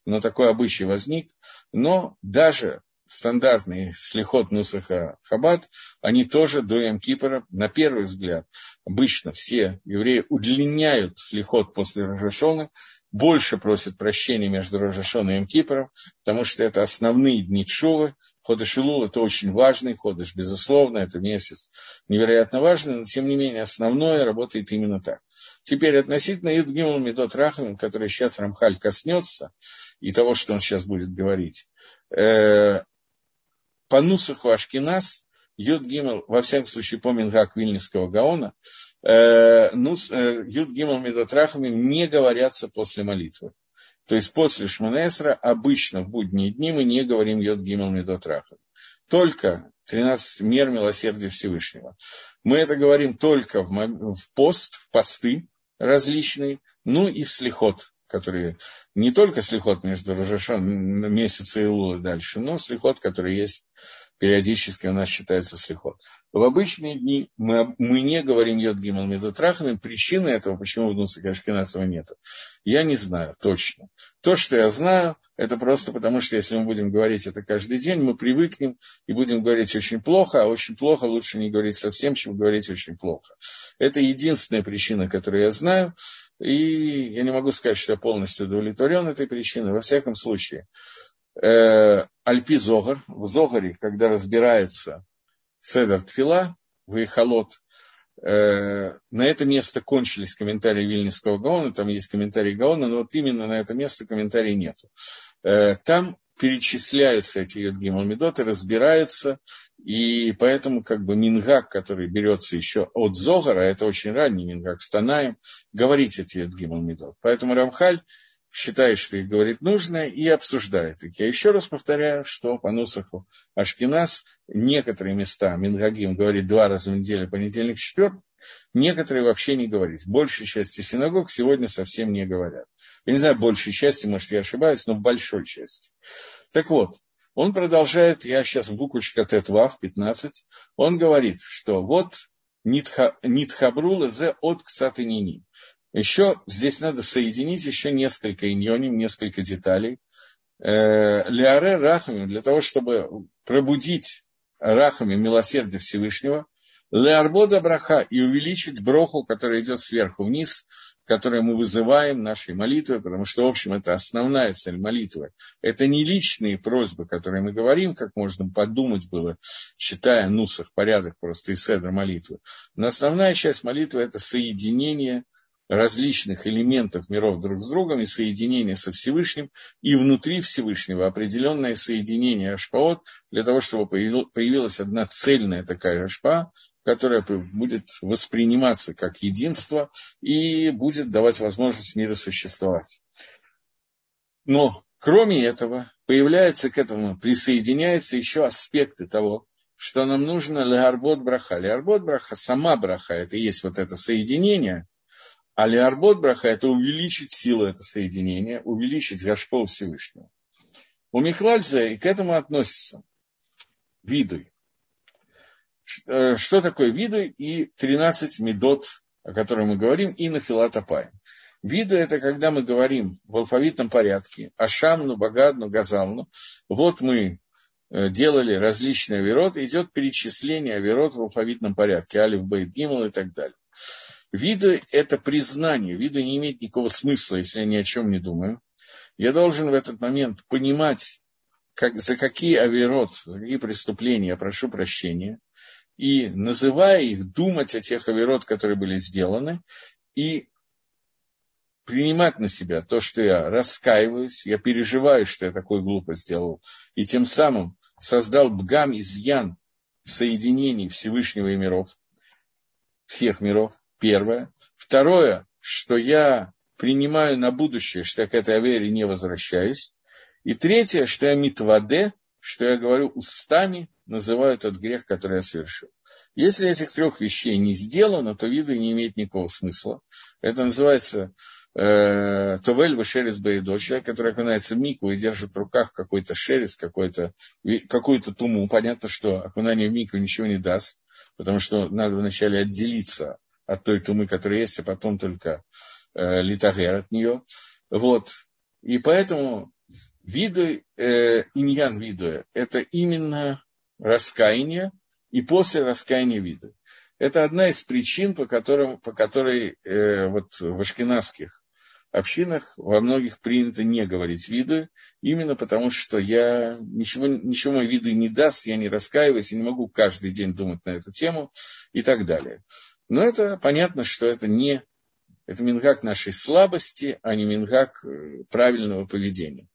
но такой обычай возник, но даже стандартный слихот Нусаха Хабад, они тоже до Йом-Кипра, на первый взгляд, обычно все евреи удлиняют слихот после Рош ха-Шана, больше просят прощения между Рош ха-Шана и Йом-Кипром, потому что это основные дни Тшувы. Ходеш Элул – это очень важный, Ходеш, безусловно, это месяц невероятно важный, но, тем не менее, основное работает именно так. Теперь относительно Йод-Гимел Медот Рахамим, который сейчас Рамхаль коснется, и того, что он сейчас будет говорить. По Нусаху Ашкеназ, Йод-Гимел, во всяком случае, по мингак Виленского Гаона, Юд Гимал Медот Рахамим не говорятся после молитвы. То есть после Шмонэ Эсре обычно в будние дни мы не говорим Йод Гимел Мидот Рахам. Только 13 мер милосердия Всевышнего. Мы это говорим только в пост, в посты различные, ну и в слихот, которые не только слихот между Рожашем месяца и Лулой дальше, но слихот, который есть периодически у нас считается слихот. В обычные дни мы не говорим Йод Гимел Мидот Рахам. Причины этого, почему в Нусах Ашкеназова нет, я не знаю точно. То, что я знаю, это просто потому, что если мы будем говорить это каждый день, мы привыкнем и будем говорить очень плохо, а очень плохо лучше не говорить совсем, чем говорить очень плохо. Это единственная причина, которую я знаю, и я не могу сказать, что я полностью удовлетворен этой причиной. Во всяком случае, Альпи Зогар, в Зогаре, когда разбирается Седер Тфила, Вейхалот, на это место кончились комментарии Виленского Гаона, там есть комментарии Гаона, но вот именно на это место комментарий нету. Там перечисляются эти Йод Гимел Мидот, разбираются, и поэтому как бы мингак, который берется еще от Зогара, это очень ранний мингак с Танаем, говорить эти Йод Гимел Мидот. Поэтому Рамхаль считает, что их говорит нужно, и обсуждает их. Я еще раз повторяю, что по Нусаху Ашкеназ некоторые места Мингагим говорит 2 раза в неделю, понедельник, четверг, некоторые вообще не говорит. Большей части синагог сегодня совсем не говорят. Я не знаю, большей части, может, я ошибаюсь, но большой части. Так вот, он продолжает, я сейчас буквочка Тетвав, 15, он говорит, что вот Нитхабрула зе от кцаты нини. Еще здесь надо соединить еще несколько иньоним, несколько деталей. Леаре рахамим, для того, чтобы пробудить рахами милосердие Всевышнего. Леарбода браха, и увеличить броху, которая идет сверху вниз, которую мы вызываем нашей молитвой, потому что, в общем, это основная цель молитвы. Это не личные просьбы, которые мы говорим, как можно подумать было, считая нусах, порядок просто и седр молитвы. Но основная часть молитвы – это соединение различных элементов миров друг с другом и соединение со Всевышним, и внутри Всевышнего определенное соединение ашпаот, для того, чтобы появилась одна цельная такая ашпа, которая будет восприниматься как единство и будет давать возможность миру существовать. Но кроме этого, появляется к этому, присоединяются еще аспекты того, что нам нужно леарбот браха. Леарбот браха, сама браха, это и есть вот это соединение. А леарбот браха – это увеличить силу этого соединения, увеличить гашпол Всевышнего. У Михлальзе и к этому относится видуй. Что такое видуй и 13 медот, о которых мы говорим, и нафилат апаим. Видуй – это когда мы говорим в алфавитном порядке ашамну, багадну, газалну. Вот мы делали различные аверот, идет перечисление аверот в алфавитном порядке, алиф, бейт, гимл и так далее. Видуй – это признание. Видуй не имеет никакого смысла, если я ни о чем не думаю. Я должен в этот момент понимать, как, за какие аверот, за какие преступления я прошу прощения. И, называя их, думать о тех аверот, которые были сделаны. И принимать на себя то, что я раскаиваюсь, я переживаю, что я такую глупость сделал. И тем самым создал бгам изъян в соединении Всевышнего и миров, всех миров. Первое. Второе, что я принимаю на будущее, что я к этой авере не возвращаюсь. И третье, что я митваде, что я говорю устами, называю тот грех, который я совершил. Если этих 3 вещей не сделано, то видуй не имеет никакого смысла. Это называется Товель Бешерис Бейдо, человек, который окунается в микву и держит в руках какой-то шерис, какую-то туму. Понятно, что окунание в микву ничего не даст, потому что надо вначале отделиться от той тумы, которая есть, а потом только литагер от нее. Вот. И поэтому видуй, иньян видуя, это именно раскаяние и после раскаяния видуй. Это одна из причин, по которой вот в ашкеназских общинах во многих принято не говорить видуй, именно потому что я ничего мой видуй не даст, я не раскаиваюсь, я не могу каждый день думать на эту тему и так далее. Но это понятно, что это мингак нашей слабости, а не мингак правильного поведения.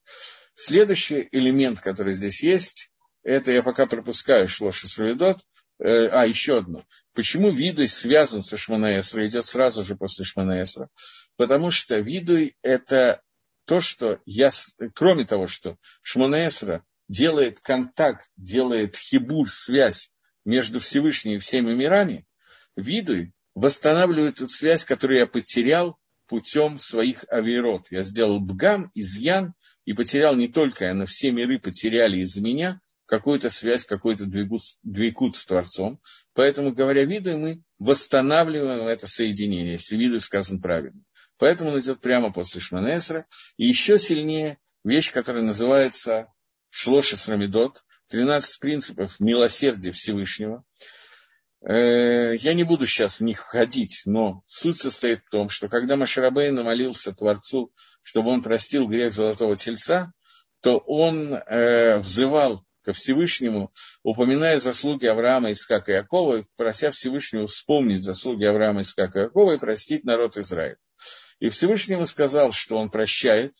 Следующий элемент, который здесь есть, это я пока пропускаю Шлош Эсревидот. Еще одно. Почему видуй связан со Шмонэ Эсре, идет сразу же после Шмонэ Эсре? Потому что видуй – это то, что я, кроме того, что Шмонэ Эсре делает контакт, делает хибур, связь между Всевышним и всеми мирами, виды восстанавливают эту связь, которую я потерял путем своих авейрот. Я сделал бгам, изъян, и потерял не только, но все миры потеряли из-за меня какую-то связь, какой-то двойкут с Творцом. Поэтому, говоря виду, мы восстанавливаем это соединение, если виду сказан правильно. Поэтому он идет прямо после Шмонэ Эсре. И еще сильнее вещь, которая называется Шлошес Рамидот, 13 принципов милосердия Всевышнего. Я не буду сейчас в них входить, но суть состоит в том, что когда Моше Рабейну молился Творцу, чтобы он простил грех Золотого Тельца, то он взывал ко Всевышнему, упоминая заслуги Авраама, Ицхака и Яакова, прося Всевышнего вспомнить заслуги Авраама, Ицхака и Яакова и простить народ Израиля. И Всевышний ему сказал, что он прощает,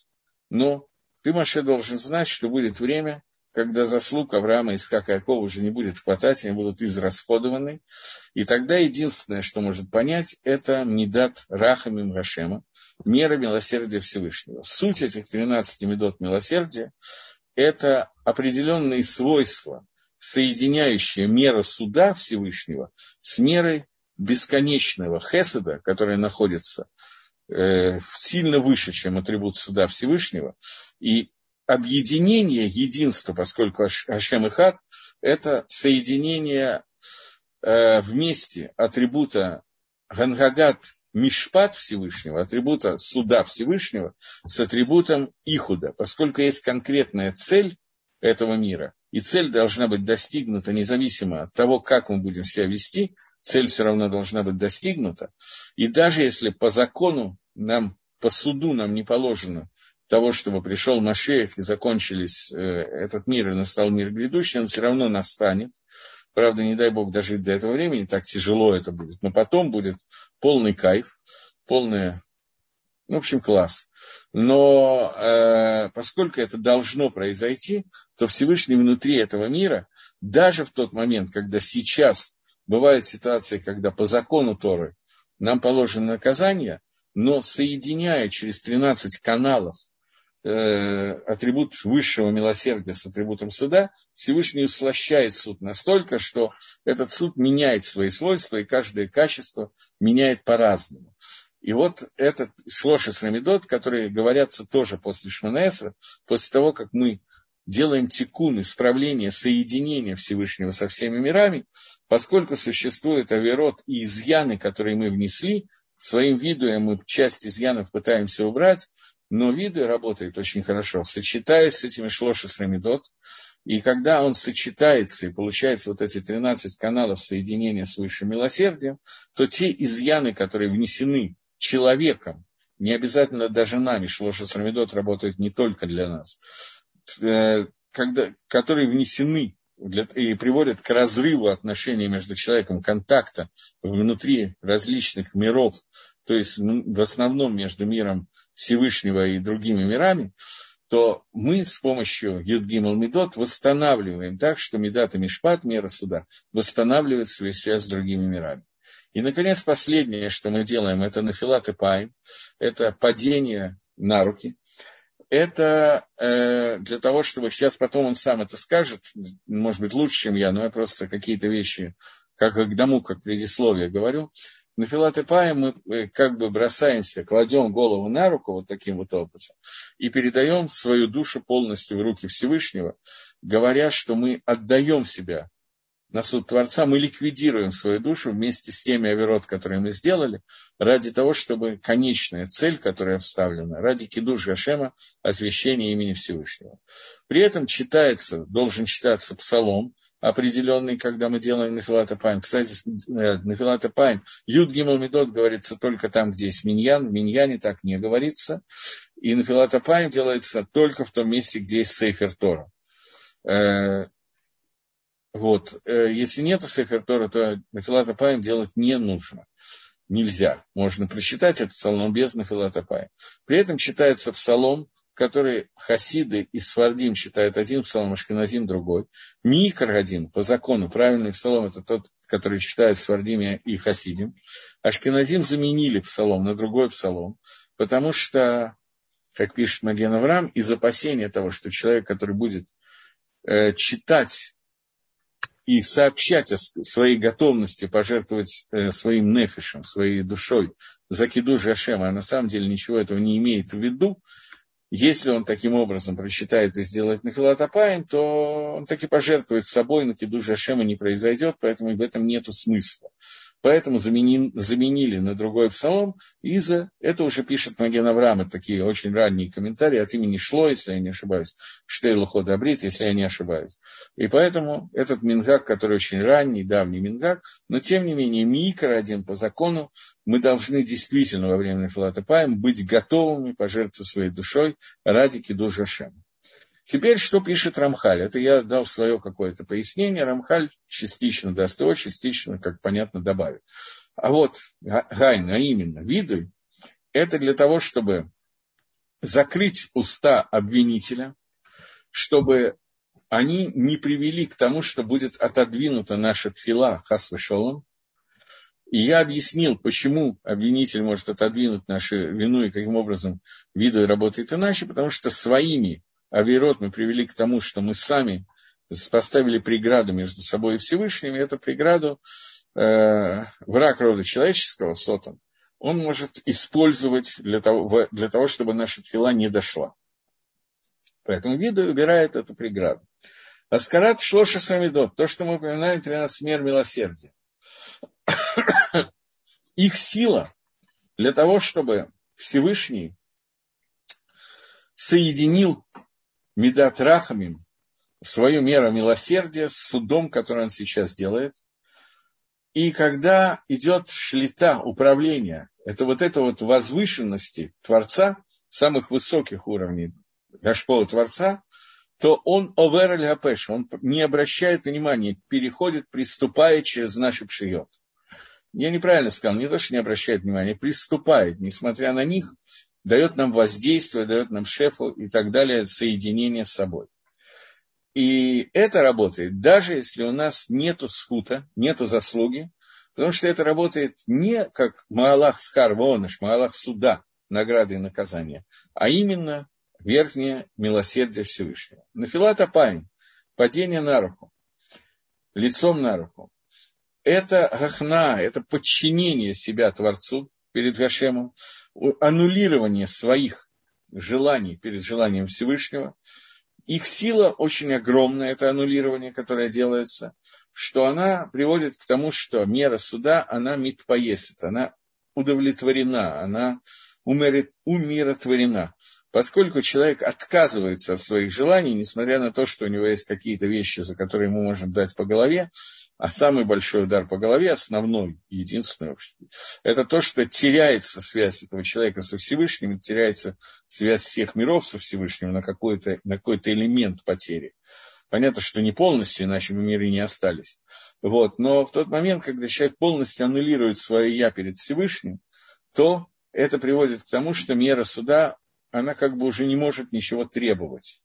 но ты, Моше, должен знать, что будет время, когда заслуг Авраама, Ицхака и Яакова уже не будет хватать, они будут израсходованы. И тогда единственное, что может понять, это мидат рахамим Гашема, мера милосердия Всевышнего. Суть этих 13 мидот милосердия – это определенные свойства, соединяющие меру суда Всевышнего с мерой бесконечного хеседа, которая находится сильно выше, чем атрибут суда Всевышнего, и объединение, единство, поскольку Ашем и Хад, это соединение вместе атрибута Гангагат Мишпат Всевышнего, атрибута суда Всевышнего с атрибутом Ихуда, поскольку есть конкретная цель этого мира, и цель должна быть достигнута независимо от того, как мы будем себя вести, цель все равно должна быть достигнута, и даже если по закону нам, по суду нам не положено того, чтобы пришел Машиах и закончились этот мир, и настал мир грядущий, он все равно настанет. Правда, не дай Бог дожить до этого времени, так тяжело это будет. Но потом будет полный кайф, полное, в общем, класс. Но поскольку это должно произойти, то Всевышний внутри этого мира, даже в тот момент, когда сейчас бывают ситуации, когда по закону Торы нам положено наказание, но соединяя через 13 каналов атрибут высшего милосердия с атрибутом суда, Всевышний услощает суд настолько, что этот суд меняет свои свойства, и каждое качество меняет по-разному. И вот этот Шлошес Рамидот, которые говорятся тоже после Шмонэ Эсре, после того, как мы делаем тикун, исправление, соединение Всевышнего со всеми мирами, поскольку существует авейрот и изъяны, которые мы внесли, своим видуем мы часть изъянов пытаемся убрать, но виды работает очень хорошо, сочетаясь с этими Шлошес Рамидот. И когда он сочетается и получается вот эти 13 каналов соединения с высшим милосердием, то те изъяны, которые внесены человеком, не обязательно даже нами, Шлошес Рамидот работает не только для нас, которые внесены и приводят к разрыву отношений между человеком, контакта внутри различных миров, то есть в основном между миром Всевышнего и другими мирами, то мы с помощью Юд-Гимел Мидот восстанавливаем так, что Мидат и Мишпат, мера суда, восстанавливают свою связь с другими мирами. И, наконец, последнее, что мы делаем, это Нафилат и Паим, это падение на руки. Это для того, чтобы сейчас потом он сам это скажет, может быть, лучше, чем я, но я просто какие-то вещи, как к дому, как предисловие говорю. На Нафилат и Паим мы как бы бросаемся, кладем голову на руку вот таким вот образом и передаем свою душу полностью в руки Всевышнего, говоря, что мы отдаем себя на суд Творца, мы ликвидируем свою душу вместе с теми авейрот, которые мы сделали, ради того, чтобы конечная цель, которая вставлена, ради Кидуш Гашема, освящения имени Всевышнего. При этом должен читаться псалом, определенный, когда мы делаем Нафилат и Паим. Кстати, Нафилат и Паим, Юд Гимел Мидот говорится только там, где есть миньян, в миньяне так не говорится, и Нафилат и Паим делается только в том месте, где есть Сейфер Тора. Вот. Если нет Сейфер Тора, то Нафилат и Паим делать не нужно. Нельзя. Можно прочитать этот псалом без Нафилат и Паим. При этом читается псалом, который хасиды и сфардим читают один псалом, ашкеназим другой. Микр один, по закону, правильный псалом это тот, который читают сфардим и хасидим. Ашкеназим заменили псалом на другой псалом, потому что как пишет Маген Авраам, из опасения того, что человек, который будет читать и сообщать о своей готовности пожертвовать своим нефишем, своей душой за Кидуш Ашема, а на самом деле ничего этого не имеет в виду, если он таким образом прочитает и сделает Нехилат Апаим, то он таки пожертвует собой, но Кидуш Ашема не произойдет, поэтому в этом нет смысла. Поэтому заменили на другой псалом, и за это уже пишет Маген Авраам, такие очень ранние комментарии от имени Шло, если я не ошибаюсь, Штейлухо Дабрит, если я не ошибаюсь. И поэтому этот мингак, который очень ранний, давний мингак, но тем не менее микро один по закону, мы должны действительно во время Нефилат Апаим быть готовыми пожертвовать своей душой ради Кидуш Ашем. Теперь, что пишет Рамхаль? Это я дал свое какое-то пояснение. Рамхаль частично даст его, частично, как понятно, добавит. А вот гайн, а именно видуй, это для того, чтобы закрыть уста обвинителя, чтобы они не привели к тому, что будет отодвинута наша тфила хас вешолом. И я объяснил, почему обвинитель может отодвинуть нашу вину и каким образом видуй работает иначе, потому что своими авирот мы привели к тому, что мы сами поставили преграду между собой и Всевышним, и эту преграду враг рода человеческого, сотан, он может использовать для того, чтобы наша тфила не дошла. Поэтому виду убирает эту преграду. Аскарат шлоша самидот, то, что мы упоминаем, 13 мер милосердия. Их сила для того, чтобы Всевышний соединил Мидат Рахамим, свою меру милосердия с судом, который он сейчас делает. И когда идет шлита, управление, это вот эта вот возвышенности Творца, самых высоких уровней Гашпола Творца, то он овер эль апеш, он не обращает внимания, переходит, приступая через наши пшиот. Я неправильно сказал, не то, что не обращает внимания, приступает, несмотря на них, дает нам воздействие, дает нам шефу и так далее, соединение с собой. И это работает, даже если у нас нету схута, нету заслуги, потому что это работает не как маалах схар воныш, маалах суда, награды и наказания, а именно верхнее милосердие Всевышнего. Нефилат апаим, падение на руку, лицом на руку, это гахна, это подчинение себя Творцу перед Гашемом, аннулирование своих желаний перед желанием Всевышнего. Их сила очень огромная, это аннулирование, которое делается, что она приводит к тому, что мера суда, она митпоесит, она удовлетворена, она умиротворена. Поскольку человек отказывается от своих желаний, несмотря на то, что у него есть какие-то вещи, за которые ему можно дать по голове, а самый большой удар по голове, основной, единственный, это то, что теряется связь этого человека со Всевышним, теряется связь всех миров со Всевышним на какой-то элемент потери. Понятно, что не полностью, иначе бы миры не остались. Вот. Но в тот момент, когда человек полностью аннулирует свое «я» перед Всевышним, то это приводит к тому, что мера суда, она как бы уже не может ничего требовать.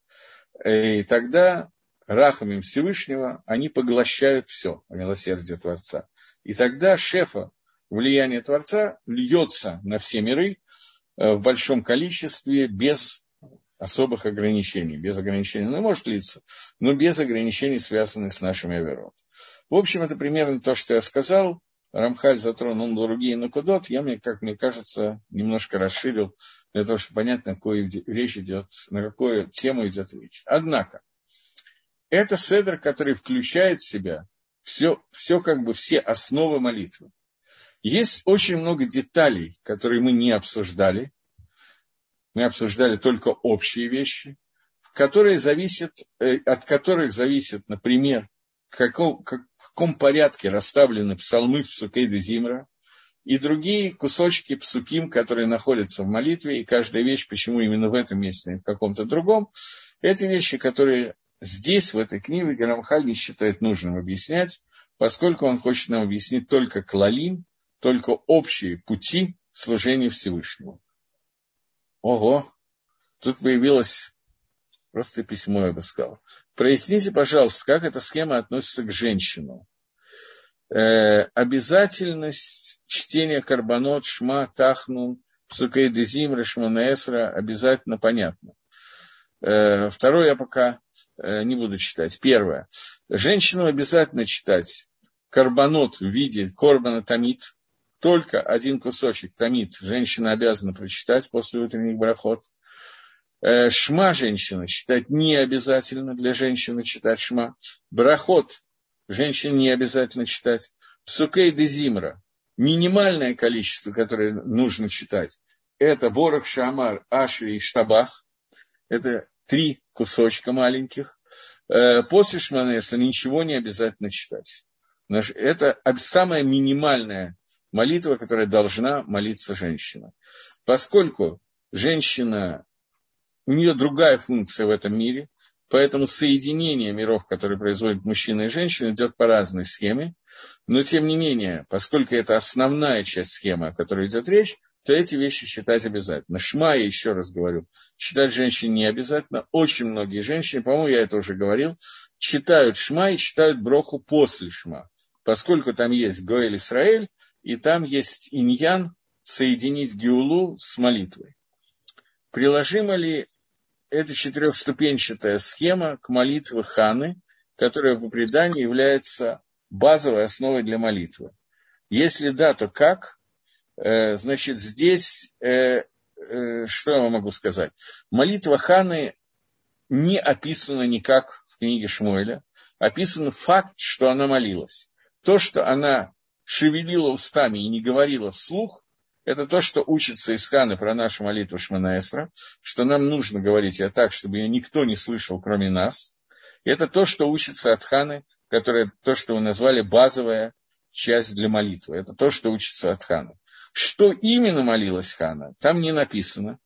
И тогда рахамим Всевышнего, они поглощают все милосердие Творца. И тогда шефа, влияние Творца, льется на все миры в большом количестве без особых ограничений. Без ограничений оно может литься, но без ограничений, связанных с нашими оверот. В общем, это примерно то, что я сказал. Рамхаль затронул другие накудот. Я, как мне кажется, немножко расширил, для того, чтобы понять, на какую речь идет, на какую тему идет речь. Однако, это седр, который включает в себя все основы молитвы. Есть очень много деталей, которые мы не обсуждали. Мы обсуждали только общие вещи, от которых зависит, например, в каком порядке расставлены псалмы Псукей де Зимра и другие кусочки псуким, которые находятся в молитве, и каждая вещь, почему именно в этом месте, а не в каком-то другом. Это вещи, которые здесь, в этой книге, Рамхаль не считает нужным объяснять, поскольку он хочет нам объяснить только клалим, только общие пути служения Всевышнему. Ого! Тут появилось просто письмо, я бы сказал. Проясните, пожалуйста, как эта схема относится к женщинам. Обязательность чтения карбонот, шма, тахну, Псукей де Зимра, Шмонэ Эсре, обязательно понятно. Второе я пока не буду читать. Первое. Женщинам обязательно читать карбонот в виде корбана тамид. Только один кусочек тамид женщина обязана прочитать после утренних брахот. Шма женщина читать не обязательно. Для женщины читать шма. Брахот женщине не обязательно читать. Псукей де Зимра. Минимальное количество, которое нужно читать, это Борах, Шамар, Ашри и Штабах. Это 3 кусочка маленьких. После Шмонэ Эсре ничего не обязательно читать. Это самая минимальная молитва, которая должна молиться женщина. Поскольку женщина, у нее другая функция в этом мире, поэтому соединение миров, которые производят мужчина и женщина, идет по разной схеме. Но тем не менее, поскольку это основная часть схемы, о которой идет речь, то эти вещи читать обязательно. Шма, я еще раз говорю, читать женщине не обязательно. Очень многие женщины, по-моему, я это уже говорил, читают шма и читают броху после шма. Поскольку там есть Гоэль Исраэль, и там есть иньян, соединить геулу с молитвой. Приложима ли эта 4-ступенчатая схема к молитве Ханы, которая по преданию является базовой основой для молитвы? Если да, то как? Значит, здесь, что я могу сказать? Молитва Ханы не описана никак в книге Шмуэля. Описан факт, что она молилась. То, что она шевелила устами и не говорила вслух, это то, что учится из Ханы про нашу молитву Шмонэ Эсре, что нам нужно говорить ее так, чтобы ее никто не слышал, кроме нас. Это то, что учится от Ханы, которое, то, что мы назвали базовая часть для молитвы. Это то, что учится от Ханы. Что именно молилась Хана, там не написано.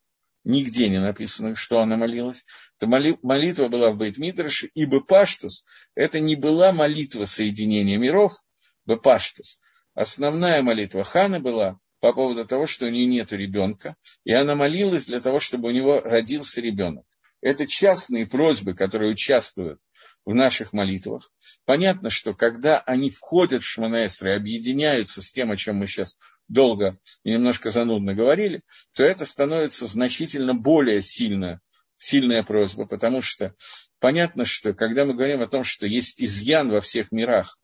Нигде не написано, что она молилась. Это молитва была в Бейт-Мидраше, и Бепаштус это не была молитва соединения миров, Бепаштус. Основная молитва Ханы была по поводу того, что у нее нет ребенка, и она молилась для того, чтобы у него родился ребенок. Это частные просьбы, которые участвуют в наших молитвах. Понятно, что когда они входят в Шмонэ Эсре и объединяются с тем, о чем мы сейчас долго и немножко занудно говорили, то это становится значительно более сильная просьба, потому что понятно, что когда мы говорим о том, что есть изъян во всех мирах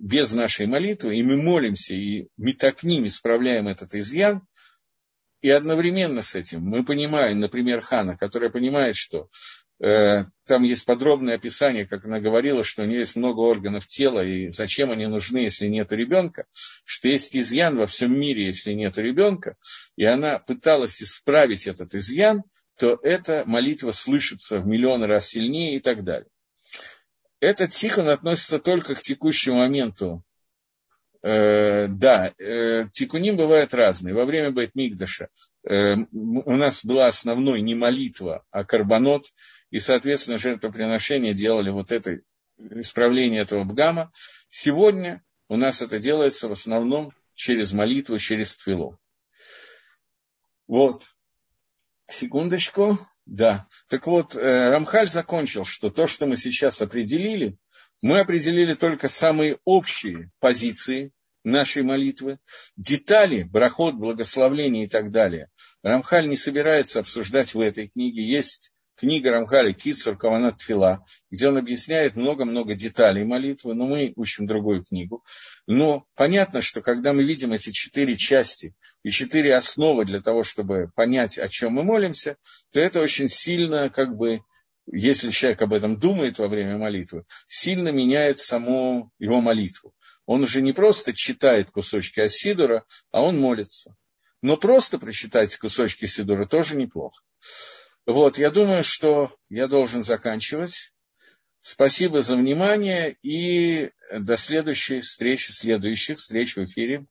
без нашей молитвы, и мы молимся, и метакним исправляем этот изъян, и одновременно с этим мы понимаем, например, Хана, которая понимает, что там есть подробное описание, как она говорила, что у нее есть много органов тела, и зачем они нужны, если нет ребенка, что есть изъян во всем мире, если нет ребенка, и она пыталась исправить этот изъян, то эта молитва слышится в миллионы раз сильнее и так далее. Этот тихон относится только к текущему моменту. Тикуним бывают разные. Во время Бейт-Микдаша у нас была основной не молитва, а карбонот, и, соответственно, жертвоприношения делали вот это исправление этого бгама. Сегодня у нас это делается в основном через молитву, через тфилу. Вот. Секундочку. Да. Так вот, Рамхаль закончил, что то, что мы сейчас определили, мы определили только самые общие позиции нашей молитвы. Детали, брахот, благословление и так далее, Рамхаль не собирается обсуждать в этой книге. Есть книга Рамхаля «Кицур каванат тфила», где он объясняет много-много деталей молитвы, но мы учим другую книгу. Но понятно, что когда мы видим эти 4 части и 4 основы для того, чтобы понять, о чем мы молимся, то это очень сильно, как бы, если человек об этом думает во время молитвы, сильно меняет саму его молитву. Он уже не просто читает кусочки Сидура, а он молится. Но просто прочитать кусочки Сидура тоже неплохо. Вот, я думаю, что я должен заканчивать. Спасибо за внимание и до следующей встречи, следующих встреч в эфире.